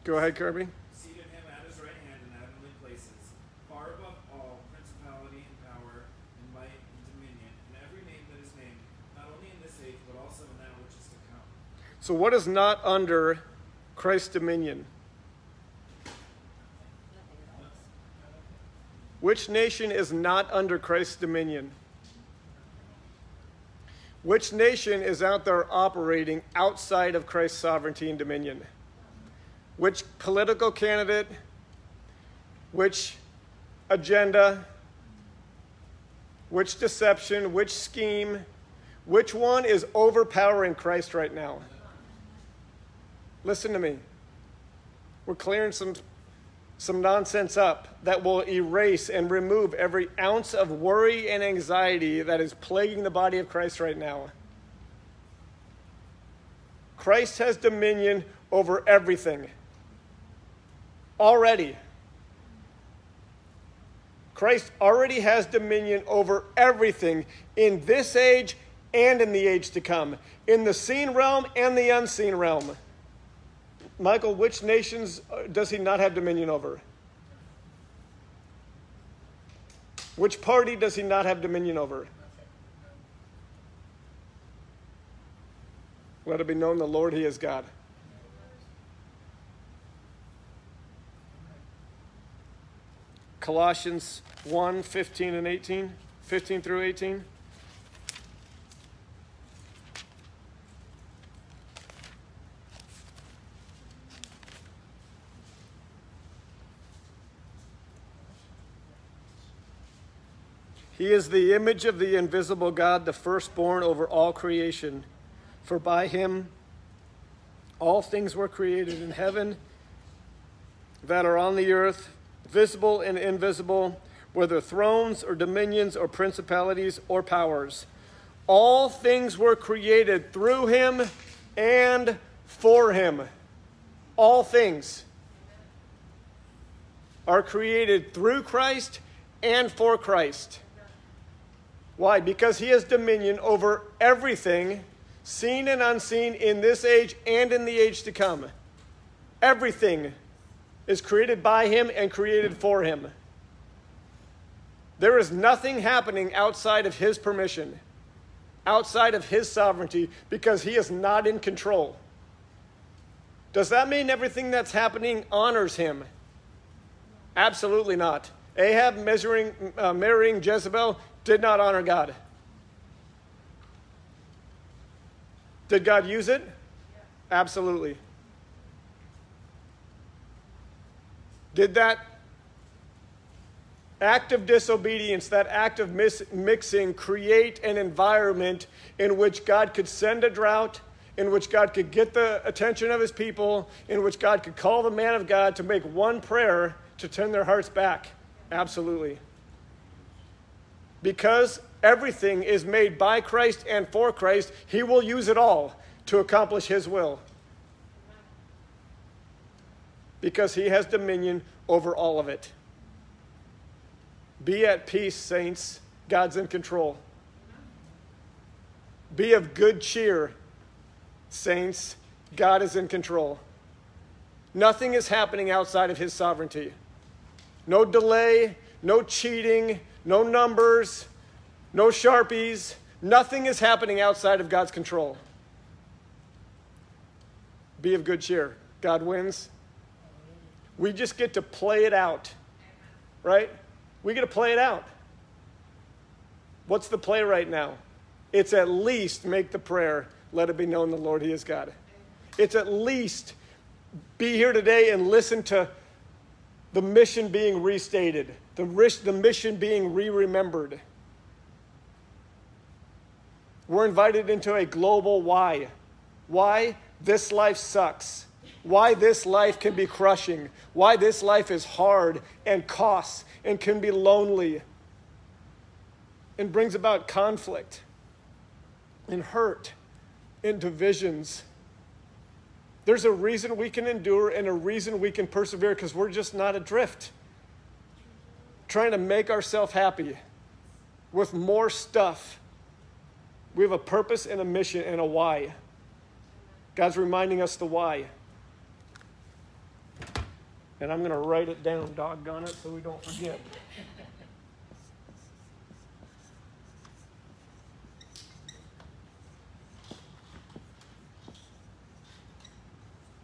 Go ahead, Kirby. Seated him at his right hand in the heavenly places, far above all principality and power and might and dominion, and every name that is named, not only in this age, but also in that which is to come. So what is not under Christ's dominion? Which nation is not under Christ's dominion? Which nation is out there operating outside of Christ's sovereignty and dominion? Which political candidate? Which agenda? Which deception? Which scheme? Which one is overpowering Christ right now? Listen to me. We're clearing some, some nonsense up that will erase and remove every ounce of worry and anxiety that is plaguing the body of Christ right now. Christ has dominion over everything. Already. Christ already has dominion over everything in this age and in the age to come, in the seen realm and the unseen realm. Michael, which nations does he not have dominion over? Which party does he not have dominion over? Let it be known the Lord, he is God. Colossians one, fifteen and eighteen, fifteen through eighteen. He is the image of the invisible God, the firstborn over all creation. For by him all things were created in heaven that are on the earth, visible and invisible, whether thrones or dominions or principalities or powers. All things were created through him and for him. All things are created through Christ and for Christ. Why? Because he has dominion over everything, seen and unseen, in this age and in the age to come. Everything is created by him and created for him. There is nothing happening outside of his permission, outside of his sovereignty, because he is not in control. Does that mean everything that's happening honors him? Absolutely not. Ahab measuring, uh, marrying Jezebel did not honor God. Did God use it? Absolutely. Did that act of disobedience, that act of mis- mixing, create an environment in which God could send a drought, in which God could get the attention of his people, in which God could call the man of God to make one prayer to turn their hearts back? Absolutely. because everything is made by Christ and for Christ, he will use it all to accomplish his will. Because he has dominion over all of it. Be at peace, saints. God's in control. Be of good cheer, saints. God is in control. Nothing is happening outside of his sovereignty. No delay, no cheating, no numbers, no Sharpies. Nothing is happening outside of God's control. Be of good cheer. God wins. We just get to play it out, right? We get to play it out. What's the play right now? It's at least make the prayer, let it be known the Lord, he is God. It's at least be here today and listen to the mission being restated, the, risk, the mission being re-remembered. We're invited into a global why. Why this life sucks. Why this life can be crushing. Why this life is hard and costs and can be lonely and brings about conflict and hurt and divisions. There's a reason we can endure and a reason we can persevere, because we're just not adrift trying to make ourselves happy with more stuff. We have a purpose and a mission and a why. God's reminding us the why. And I'm going to write it down, doggone it, so we don't forget.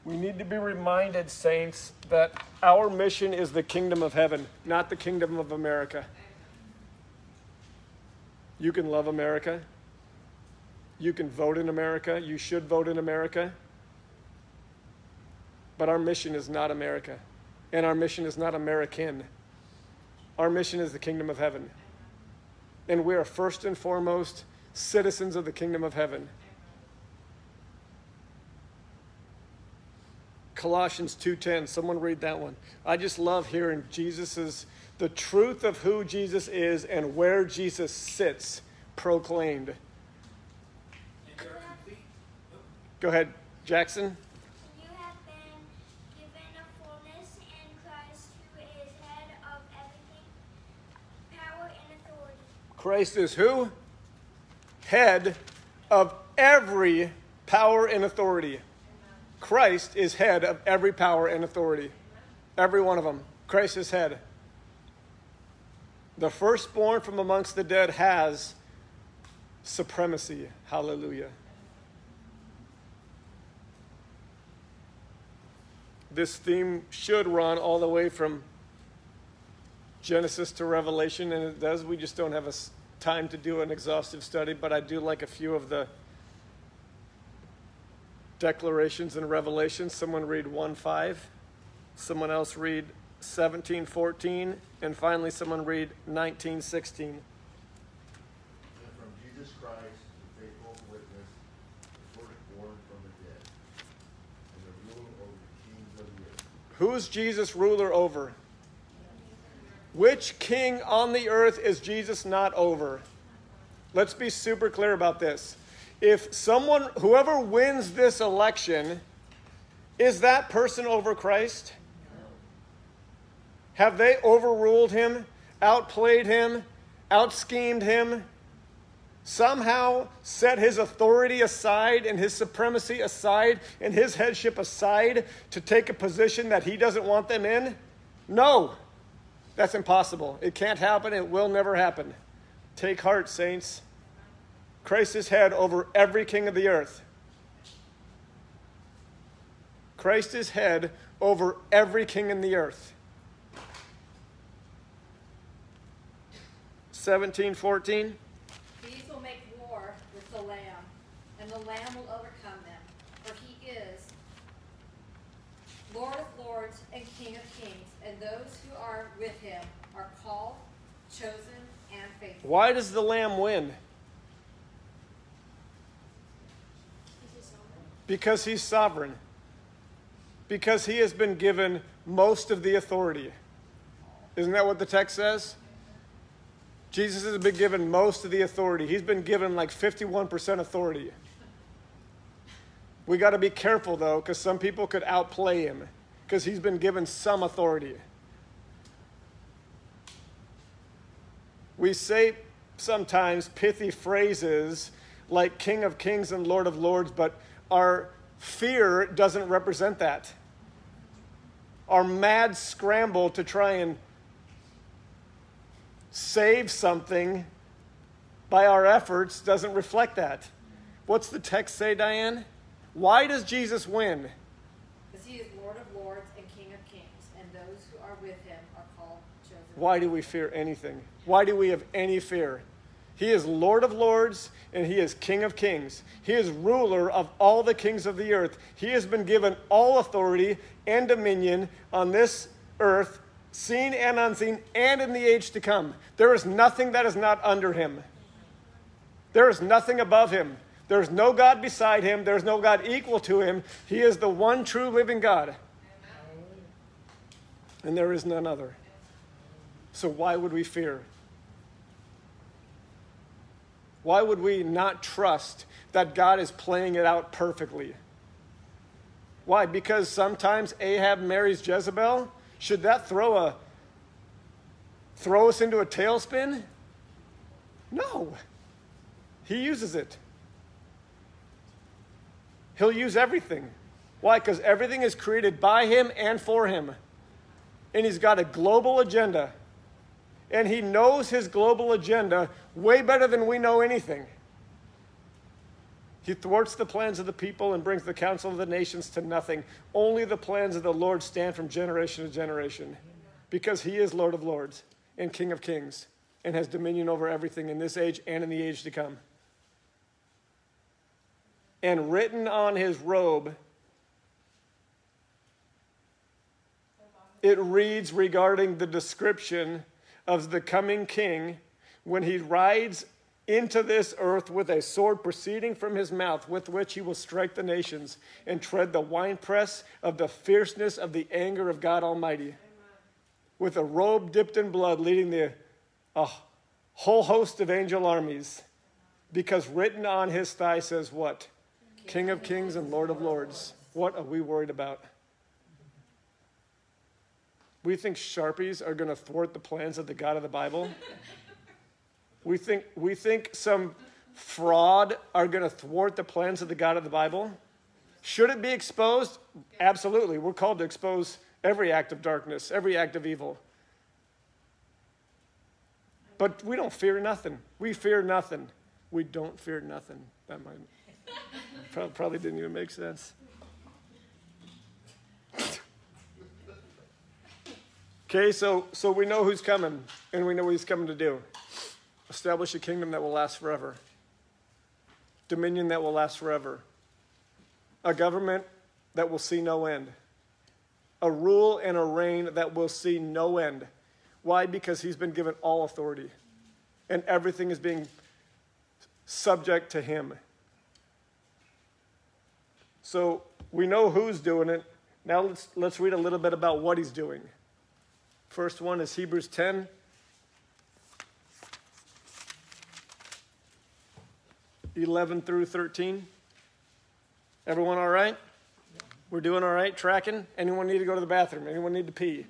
We need to be reminded, saints, that our mission is the kingdom of heaven, not the kingdom of America. You can love America. You can vote in America. You should vote in America. But our mission is not America. And our mission is not American. Our mission is the kingdom of heaven. And we are first and foremost citizens of the kingdom of heaven. Colossians two ten, someone read that one. I just love hearing Jesus's, the truth of who Jesus is and where Jesus sits proclaimed. Go ahead, Jackson. Christ is who? Head of every power and authority. Christ is head of every power and authority. Every one of them. Christ is head. The firstborn from amongst the dead has supremacy. Hallelujah. This theme should run all the way from Genesis to Revelation, and it does. We just don't have a time to do an exhaustive study, but I do like a few of the declarations in Revelation. Someone read one five, someone else read seventeen fourteen, and finally someone read nineteen sixteen. From Jesus Christ, the faithful witness, the firstborn from the dead, and the ruler over the kings of the earth. Who's Jesus ruler over? Which king on the earth is Jesus not over? Let's be super clear about this. If someone, whoever wins this election, is that person over Christ? Have they overruled him, outplayed him, outschemed him, somehow set his authority aside and his supremacy aside and his headship aside to take a position that he doesn't want them in? No. That's impossible. It can't happen. It will never happen. Take heart, saints. Christ is head over every king of the earth. Christ is head over every king in the earth. seventeen fourteen. These will make war with the Lamb, and the Lamb will overcome them, for he is Lord of lords and King of kings, and those who are with him are called, chosen, and faithful. Why does the Lamb win? He's because he's sovereign. Because he has been given most of the authority. Isn't that what the text says? Jesus has been given most of the authority. He's been given like fifty-one percent authority. We got to be careful, though, because some people could outplay him because he's been given some authority. We say sometimes pithy phrases like King of Kings and Lord of Lords, but our fear doesn't represent that. Our mad scramble to try and save something by our efforts doesn't reflect that. What's the text say, Diane? Why does Jesus win? Because he is Lord of Lords and King of Kings, and those who are with him are called chosen. Why do we fear anything? Why do we have any fear? He is Lord of Lords, and he is King of Kings. He is ruler of all the kings of the earth. He has been given all authority and dominion on this earth, seen and unseen, and in the age to come. There is nothing that is not under him. There is nothing above him. There is no God beside him. There is no God equal to him. He is the one true living God. And there is none other. So why would we fear? Why would we not trust that God is playing it out perfectly? Why? Because sometimes Ahab marries Jezebel? Should that throw a throw us into a tailspin? No. He uses it. He'll use everything. Why? Because everything is created by him and for him. And he's got a global agenda. And he knows his global agenda way better than we know anything. He thwarts the plans of the people and brings the counsel of the nations to nothing. Only the plans of the Lord stand from generation to generation, because he is Lord of Lords and King of Kings and has dominion over everything in this age and in the age to come. And written on his robe, it reads regarding the description of the coming king when he rides into this earth with a sword proceeding from his mouth, with which he will strike the nations and tread the winepress of the fierceness of the anger of God Almighty. Amen. With a robe dipped in blood, leading the uh, whole host of angel armies, because written on his thigh says what? King, King of kings and Lord of lords. What are we worried about? We think Sharpies are going to thwart the plans of the God of the Bible. We think we think some fraud are going to thwart the plans of the God of the Bible. Should it be exposed? Absolutely. We're called to expose every act of darkness, every act of evil. But we don't fear nothing. We fear nothing. We don't fear nothing. That might probably didn't even make sense. Okay, so so we know who's coming, and we know what he's coming to do. Establish a kingdom that will last forever. Dominion that will last forever. A government that will see no end. A rule and a reign that will see no end. Why? Because he's been given all authority, and everything is being subject to him. So we know who's doing it. Now let's let's read a little bit about what he's doing. First one is Hebrews ten. eleven through thirteen. Everyone all right? We're doing all right? Tracking? Anyone need to go to the bathroom? Anyone need to pee?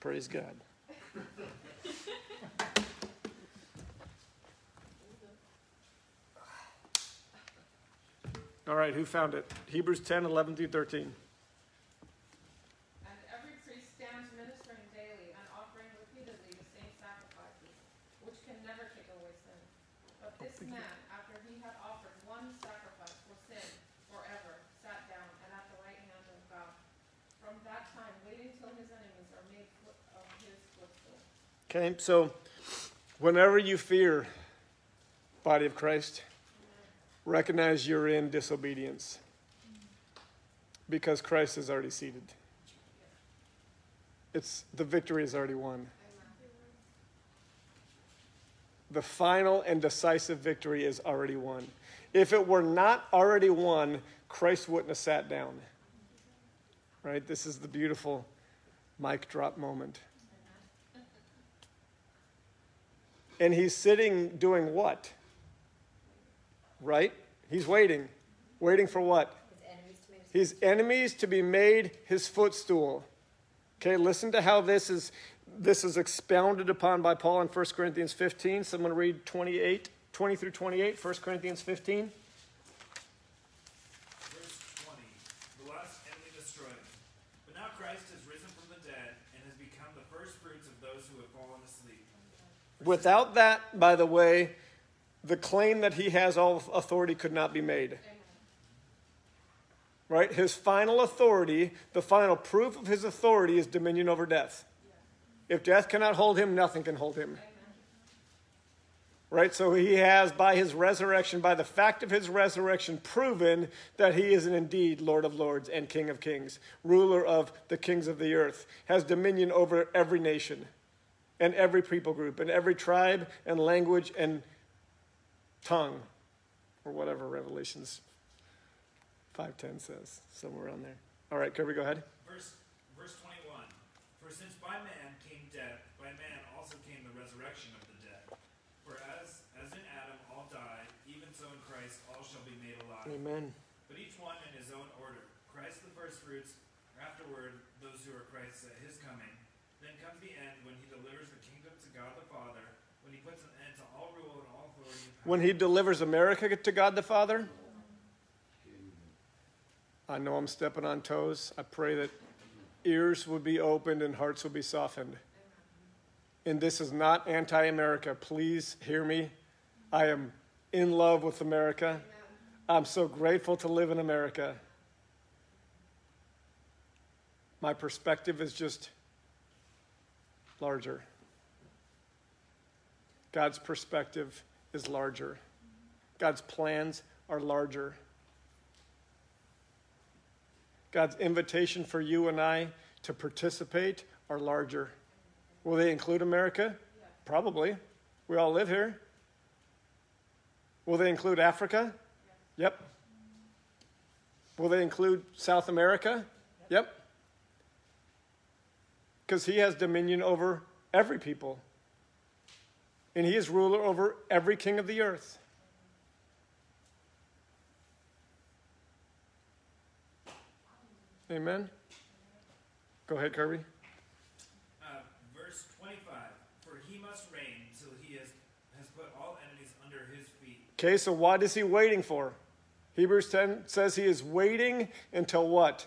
Praise God. All right, who found it? Hebrews ten, eleven through thirteen. Okay, so whenever you fear, body of Christ, recognize you're in disobedience because Christ is already seated. It's the victory is already won. The final and decisive victory is already won. If it were not already won, Christ wouldn't have sat down. Right? This is the beautiful mic drop moment. And he's sitting doing what? Right? He's waiting. Waiting for what? His enemies to be made his footstool. Okay, listen to how this is this is expounded upon by Paul in First Corinthians fifteen. Someone read twenty-eight, twenty through twenty-eight, First Corinthians fifteen. Without that, by the way, the claim that he has all authority could not be made. Right? His final authority, the final proof of his authority is dominion over death. If death cannot hold him, nothing can hold him. Right? So he has, by his resurrection, by the fact of his resurrection, proven that he is indeed Lord of Lords and King of Kings, ruler of the kings of the earth, has dominion over every nation. And every people group, and every tribe, and language, and tongue, or whatever Revelations five ten says, somewhere around there. All right, Kirby, go ahead. Verse, verse twenty-one, for since by man came death, by man also came the resurrection of the dead. For as, as in Adam all died, even so in Christ all shall be made alive. Amen. But each one in his own order, Christ the first fruits, afterward those who are Christ's at his coming. Then comes the end when he delivers the kingdom to God the Father, when he puts an end to all rule and all authority. When he delivers America to God the Father? I know I'm stepping on toes. I pray that ears will be opened and hearts will be softened. And this is not anti-America. Please hear me. I am in love with America. I'm so grateful to live in America. My perspective is just larger. God's perspective is larger. God's plans are larger. God's invitation for you and I to participate are larger. Will they include America? Yeah. Probably. We all live here. Will they include Africa? Yeah. Yep. Will they include South America? Yeah. Yep. Because he has dominion over every people. And he is ruler over every king of the earth. Amen? Go ahead, Kirby. Uh, verse twenty-five. For he must reign till he has, has put all enemies under his feet. Okay, so what is he waiting for? Hebrews ten says he is waiting until what?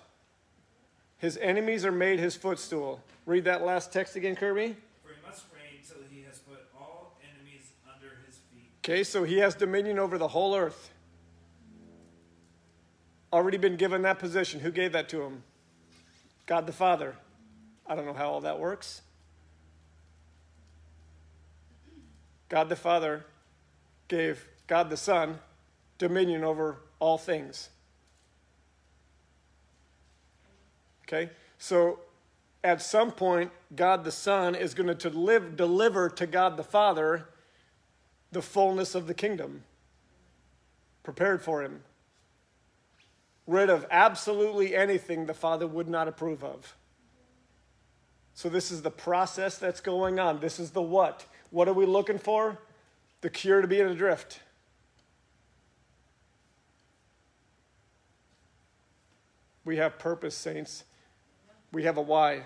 His enemies are made his footstool. Read that last text again, Kirby. For he must reign till he has put all enemies under his feet. Okay, so he has dominion over the whole earth. Already been given that position. Who gave that to him? God the Father. I don't know how all that works. God the Father gave God the Son dominion over all things. Okay, so at some point, God the Son is going to deliver, deliver to God the Father the fullness of the kingdom prepared for him, rid of absolutely anything the Father would not approve of. So this is the process that's going on. This is the what. What are we looking for? The cure to being adrift. We have purpose, saints. We have a why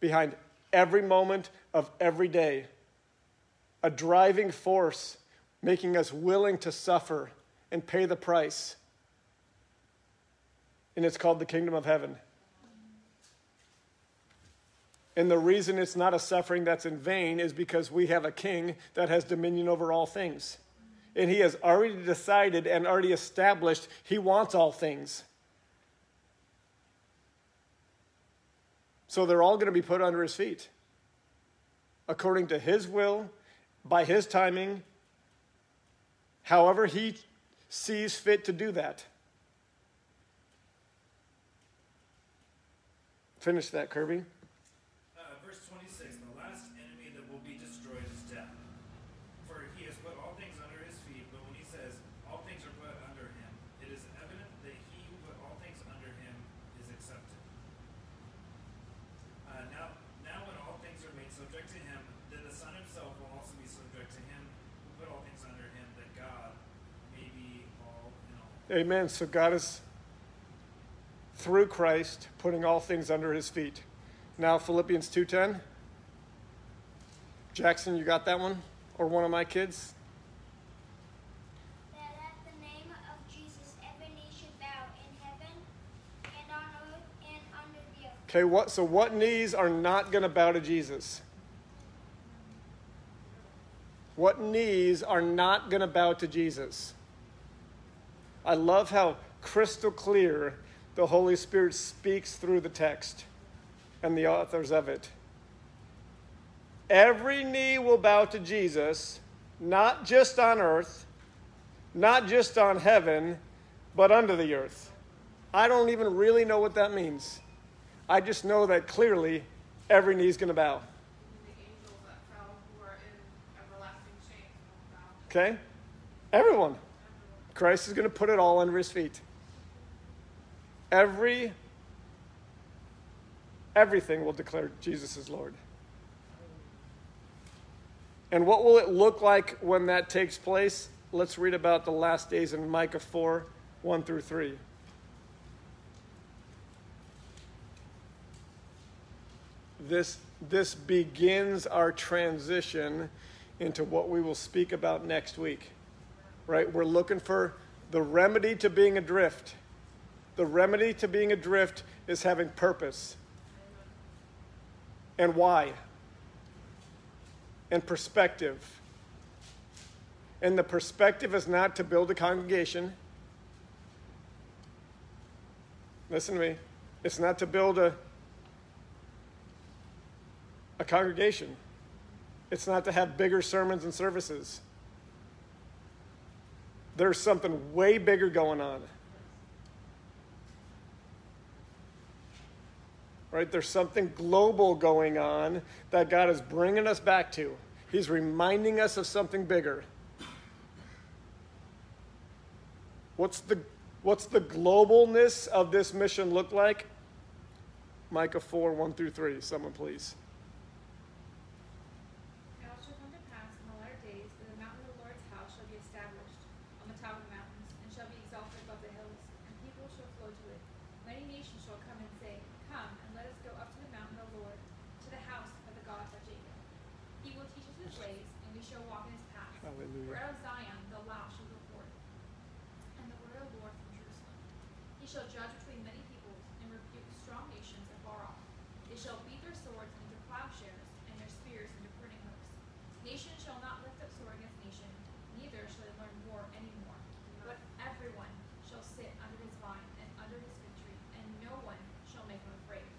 behind every moment of every day, a driving force making us willing to suffer and pay the price. And it's called the kingdom of heaven. And the reason it's not a suffering that's in vain is because we have a king that has dominion over all things. And he has already decided and already established he wants all things. So they're all going to be put under his feet according to his will, by his timing, however he sees fit to do that. Finish that, Kirby. Uh, verse twenty-six, the last enemy that will be destroyed is death. For he has put all things under his feet, but when he says all things are put under him, it is evident that he who put all things under him is accepted. Uh, now, now when all things are made subject to him, then the Son himself will also be subject Amen. So God is, through Christ, putting all things under his feet. Now, Philippians two ten. Jackson, you got that one? Or one of my kids? That at the name of Jesus, every knee should bow in heaven and on earth and under the earth. Okay, what, so what knees are not going to bow to Jesus? What knees are not going to bow to Jesus? I love how crystal clear the Holy Spirit speaks through the text and the authors of it. Every knee will bow to Jesus, not just on earth, not just on heaven, but under the earth. I don't even really know what that means. I just know that clearly every knee is going to bow. Okay? Everyone. Christ is going to put it all under his feet. Every, everything will declare Jesus is Lord. And what will it look like when that takes place? Let's read about the last days in Micah four, one through three. This, this begins our transition into what we will speak about next week. Right? We're looking for the remedy to being adrift. The remedy to being adrift is having purpose. And why? And perspective. And the perspective is not to build a congregation. Listen to me. It's not to build a, a congregation. It's not to have bigger sermons and services. There's something way bigger going on. Right? There's something global going on that God is bringing us back to. He's reminding us of something bigger. What's the, what's the globalness of this mission look like? Micah four, one through three. Someone please.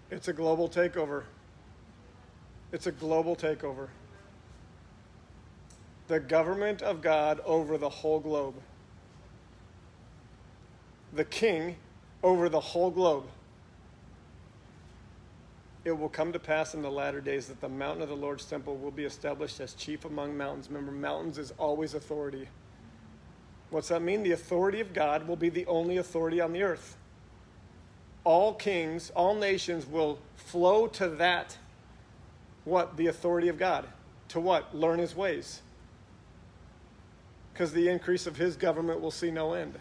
It's a global takeover. It's a global takeover. The government of God over the whole globe. The king over the whole globe. It will come to pass in the latter days that the mountain of the Lord's temple will be established as chief among mountains. Remember, mountains is always authority. What's that mean? The authority of God will be the only authority on the earth. All kings, all nations will flow to that, what? The authority of God. To what? Learn his ways. Because the increase of his government will see no end.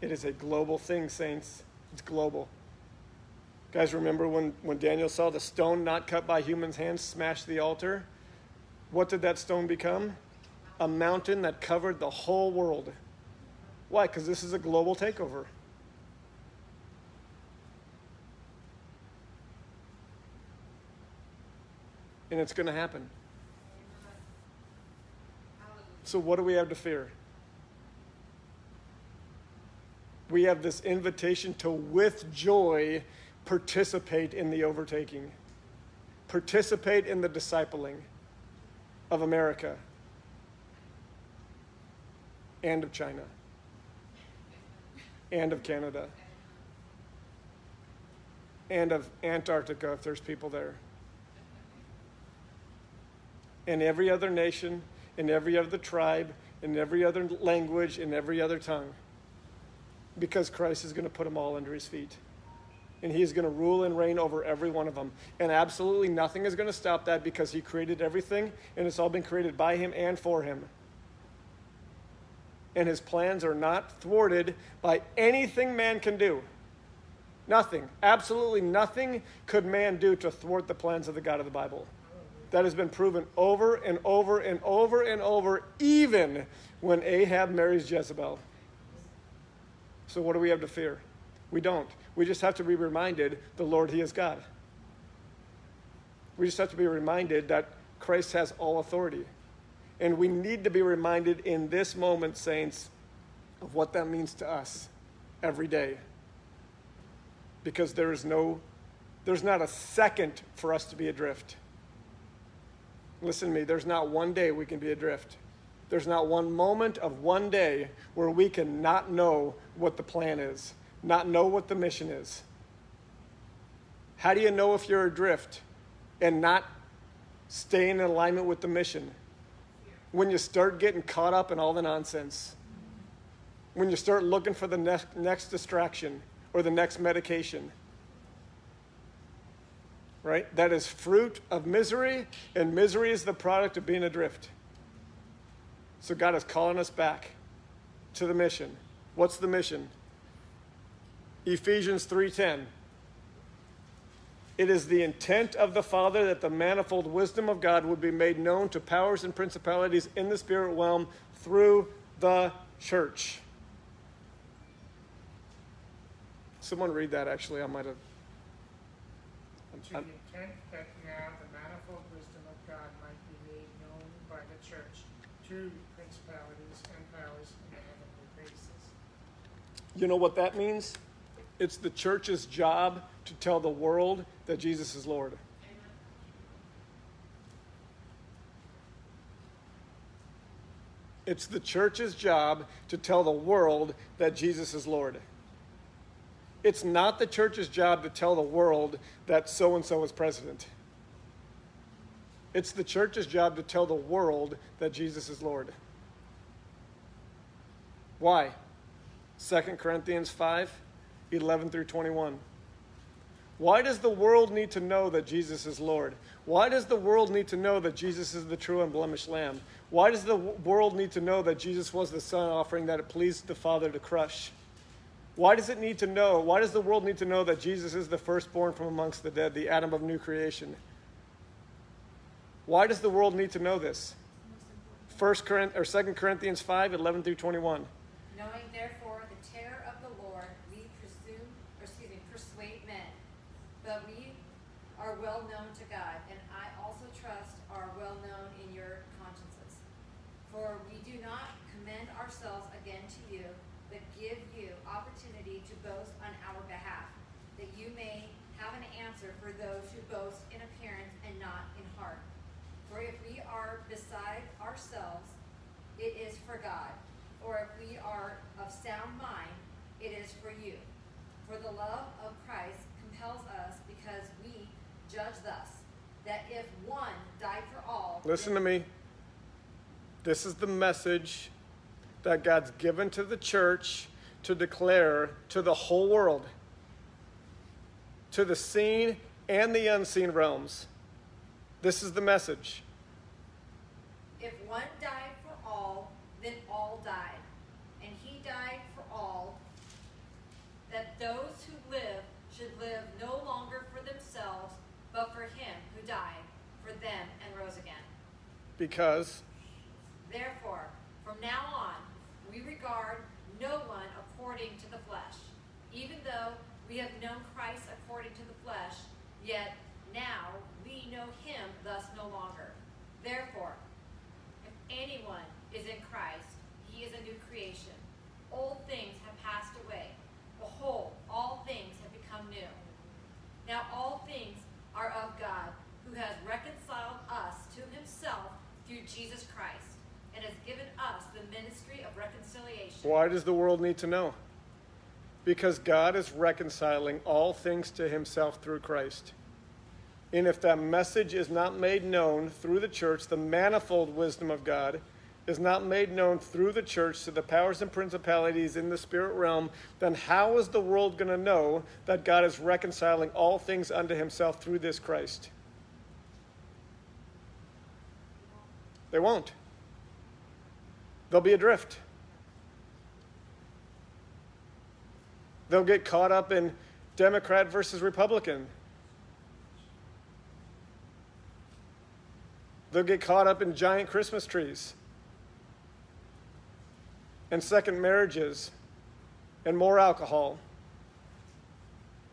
It is a global thing, saints. It's global. Guys, remember when, when Daniel saw the stone not cut by human hands smash the altar? What did that stone become? A mountain that covered the whole world. Why? Because this is a global takeover. And it's going to happen. So what do we have to fear? We have this invitation to, with joy, participate in the overtaking. Participate in the discipling of America and of China. And of Canada. And of Antarctica, if there's people there. And every other nation, and every other tribe, and every other language, and every other tongue. Because Christ is going to put them all under his feet. And he's going to rule and reign over every one of them. And absolutely nothing is going to stop that because he created everything, and it's all been created by him and for him. and his plans are not thwarted by anything man can do. Nothing, absolutely nothing could man do to thwart the plans of the God of the Bible. That has been proven over and over and over and over, even when Ahab marries Jezebel. So what do we have to fear? We don't. We just have to be reminded the Lord, he is God. We just have to be reminded that Christ has all authority. And we need to be reminded in this moment, saints, of what that means to us every day. Because there is no, there's not a second for us to be adrift. Listen to me, there's not one day we can be adrift. There's not one moment of one day where we can not know what the plan is, not know what the mission is. How do you know if you're adrift and not stay in alignment with the mission? When you start getting caught up in all the nonsense. When you start looking for the next, next distraction or the next medication. Right? That is fruit of misery, and misery is the product of being adrift. So God is calling us back to the mission. What's the mission? Ephesians three ten. It is the intent of the Father that the manifold wisdom of God would be made known to powers and principalities in the spirit realm through the church. Someone read that, actually. I might have. To the intent that now the manifold wisdom of God might be made known by the church to principalities and powers in the heavenly places. You know what that means? It's the church's job to tell the world that Jesus is Lord. Amen. It's the church's job to tell the world that Jesus is Lord. It's not the church's job to tell the world that so-and-so is president. It's the church's job to tell the world that Jesus is Lord. Why? Second Corinthians five eleven through twenty-one. Why does the world need to know that Jesus is Lord? Why does the world need to know that Jesus is the true and blemished Lamb? Why does the world need to know that Jesus was the Son offering that it pleased the Father to crush? Why does it need to know? Why does the world need to know that Jesus is the firstborn from amongst the dead, the Adam of new creation? Why does the world need to know this? First Corinthians or Second Corinthians five, eleven through twenty-one. Knowing therefore the terror of the Lord, we presume, or excuse me, persuade men, but we are well known to God, and I also trust are well known in your consciences. For we do not commend ourselves again to you, but give you opportunity to boast on our behalf, that you may have an answer for those who boast in appearance and not in heart. For if we are beside ourselves, it is for God, or if we are of sound mind, it is for you. For the love of Christ compels us, because we judge thus, that if one died for all... Listen to me. This is the message that God's given to the church to declare to the whole world, to the seen and the unseen realms. This is the message. If one died for all, then all died. And he died for all, that those who live should live no longer for themselves, but for him who died for them and rose again. Because? Therefore, from now on, we regard no one according to the flesh. Even though we have known Christ according to the flesh, yet now we know him thus no longer. Therefore, if anyone is in Christ, he is a new creation. Old things have passed away. Behold, all things have become new. Now all things are of God, who has reconciled us to himself through Jesus Christ, and has given us the ministry of reconciliation. Why does the world need to know? Because God is reconciling all things to himself through Christ. And if that message is not made known through the church, the manifold wisdom of God is not made known through the church to the powers and principalities in the spirit realm, then how is the world going to know that God is reconciling all things unto himself through this Christ? They won't. They'll be adrift. They'll get caught up in Democrat versus Republican. They'll get caught up in giant Christmas trees and second marriages and more alcohol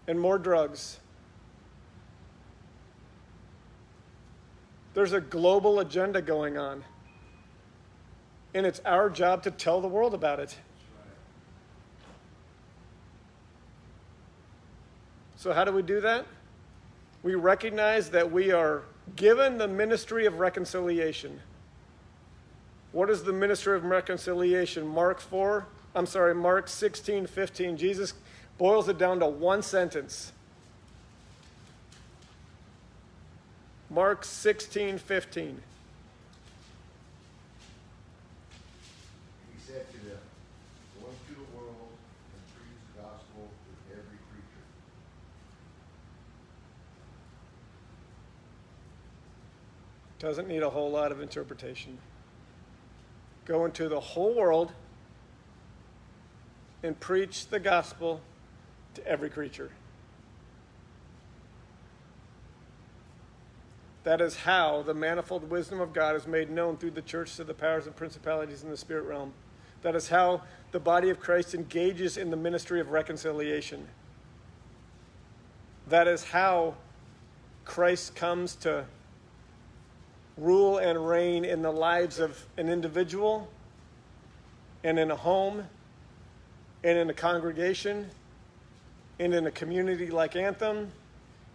and more drugs. There's a global agenda going on, and it's our job to tell the world about it. So how do we do that? We recognize that we are given the ministry of reconciliation. What is the ministry of reconciliation? Mark four, I'm sorry, Mark sixteen, fifteen. Jesus boils it down to one sentence. Mark sixteen, fifteen. He said to them, "Go into the world and preach the gospel to every creature." Doesn't need a whole lot of interpretation. Go into the whole world and preach the gospel to every creature. That is how the manifold wisdom of God is made known through the church to the powers and principalities in the spirit realm. That is how the body of Christ engages in the ministry of reconciliation. That is how Christ comes to rule and reign in the lives of an individual and in a home and in a congregation and in a community like Anthem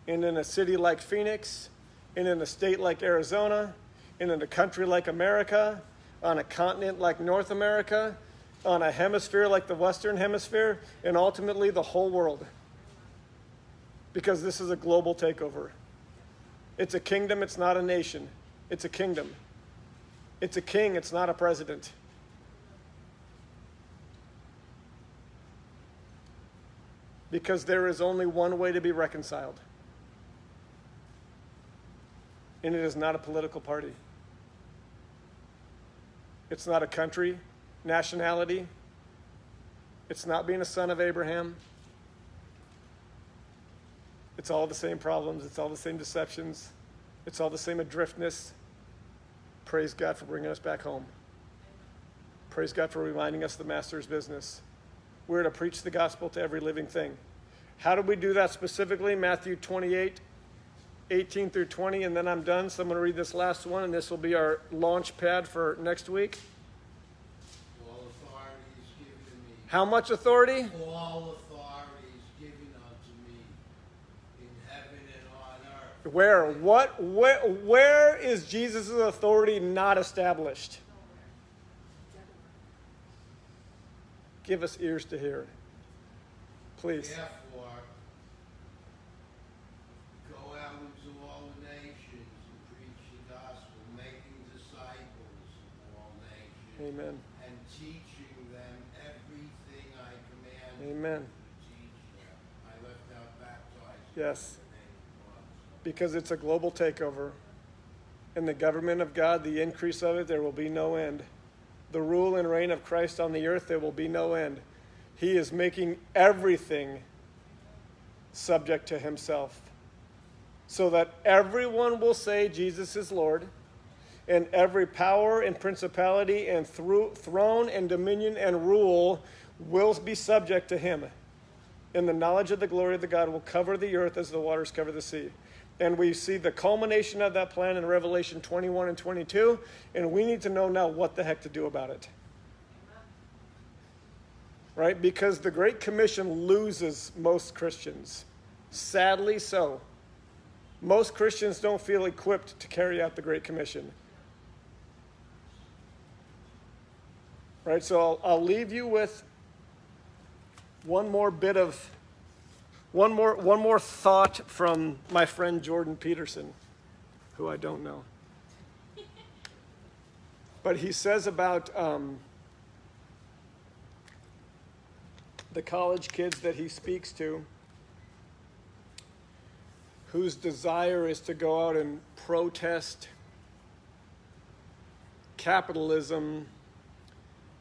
and in a city like Phoenix and in a state like Arizona and in a country like America, on a continent like North America, on a hemisphere like the Western Hemisphere, and ultimately the whole world. Because this is a global takeover. It's a kingdom, it's not a nation. It's a kingdom. It's a king, it's not a president. Because there is only one way to be reconciled. And it is not a political party. It's not a country, nationality. It's not being a son of Abraham. It's all the same problems. It's all the same deceptions. It's all the same adriftness. Praise God for bringing us back home. Praise God for reminding us of the master's business. We're to preach the gospel to every living thing. How do we do that specifically? Matthew twenty-eight, eighteen through twenty, and then I'm done. So I'm going to read this last one, and this will be our launch pad for next week. All authority is given to me. How much authority? All authority is given unto me in heaven and on earth. Where? What? Where, where is Jesus' authority not established? Give us ears to hear. Please. Therefore, go out into all the nations and preach the gospel, making disciples of all nations. Amen. And teaching them everything I command. Amen. To teach them. I left out baptizing. Yes. In the name of God. Because it's a global takeover. And the government of God, the increase of it, there will be no end. The rule and reign of Christ on the earth, there will be no end. He is making everything subject to himself so that everyone will say Jesus is Lord, and every power and principality and thro- throne and dominion and rule will be subject to him. And the knowledge of the glory of the God will cover the earth as the waters cover the sea. And we see the culmination of that plan in Revelation twenty-one and twenty-two. And we need to know now what the heck to do about it. Right? Because the Great Commission loses most Christians. Sadly so. Most Christians don't feel equipped to carry out the Great Commission. Right? So I'll, I'll leave you with one more bit of... One more, one more thought from my friend Jordan Peterson, who I don't know. But he says about um, the college kids that he speaks to, whose desire is to go out and protest capitalism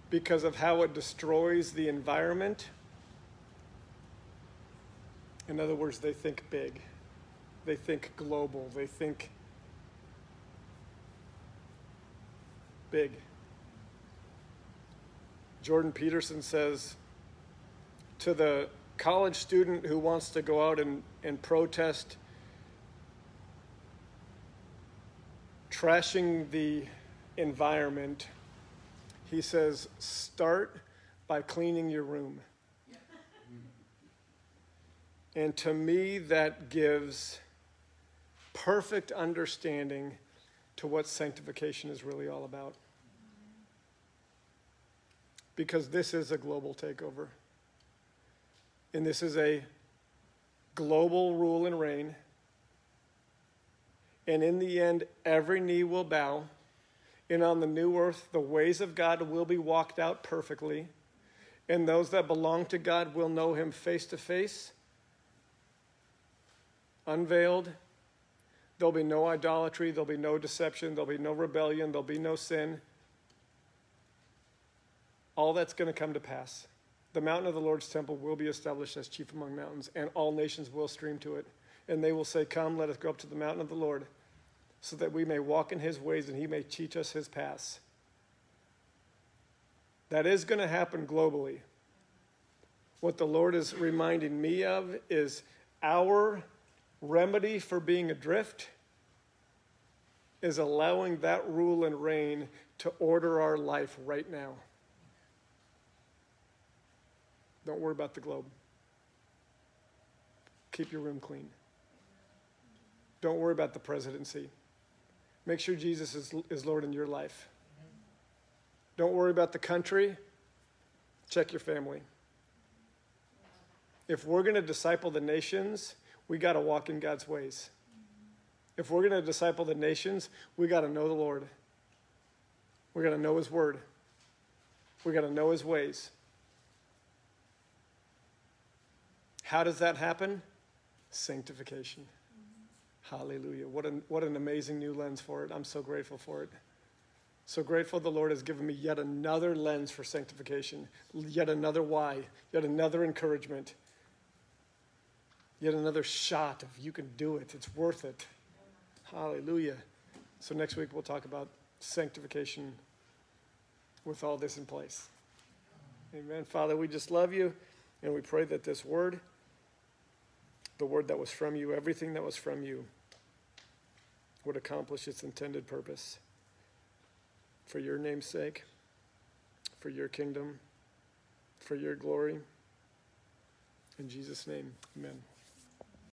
because of how it destroys the environment. In other words, they think big. They think global. They think big. Jordan Peterson says, to the college student who wants to go out and, and protest trashing the environment, he says, start by cleaning your room. And to me, that gives perfect understanding to what sanctification is really all about. Because this is a global takeover. And this is a global rule and reign. And in the end, every knee will bow. And on the new earth, the ways of God will be walked out perfectly. And those that belong to God will know him face to face, unveiled. There'll be no idolatry. There'll be no deception. There'll be no rebellion. There'll be no sin. All that's going to come to pass. The mountain of the Lord's temple will be established as chief among mountains, and all nations will stream to it. And they will say, come, let us go up to the mountain of the Lord, so that we may walk in his ways and he may teach us his paths. That is going to happen globally. What the Lord is reminding me of is our remedy for being adrift is allowing that rule and reign to order our life right now. Don't worry about the globe. Keep your room clean. Don't worry about the presidency. Make sure Jesus is, is Lord in your life. Don't worry about the country. Check your family. If we're going to disciple the nations, we got to walk in God's ways. If we're going to disciple the nations, we got to know the Lord. We got to know his word. We got to know his ways. How does that happen? Sanctification. Mm-hmm. Hallelujah. What an, what an amazing new lens for it. I'm so grateful for it. So grateful the Lord has given me yet another lens for sanctification, yet another why, yet another encouragement, yet another shot of you can do it. It's worth it. Hallelujah. So next week we'll talk about sanctification with all this in place. Amen. Father, we just love you, and we pray that this word, the word that was from you, everything that was from you, would accomplish its intended purpose for your name's sake, for your kingdom, for your glory. In Jesus' name, amen.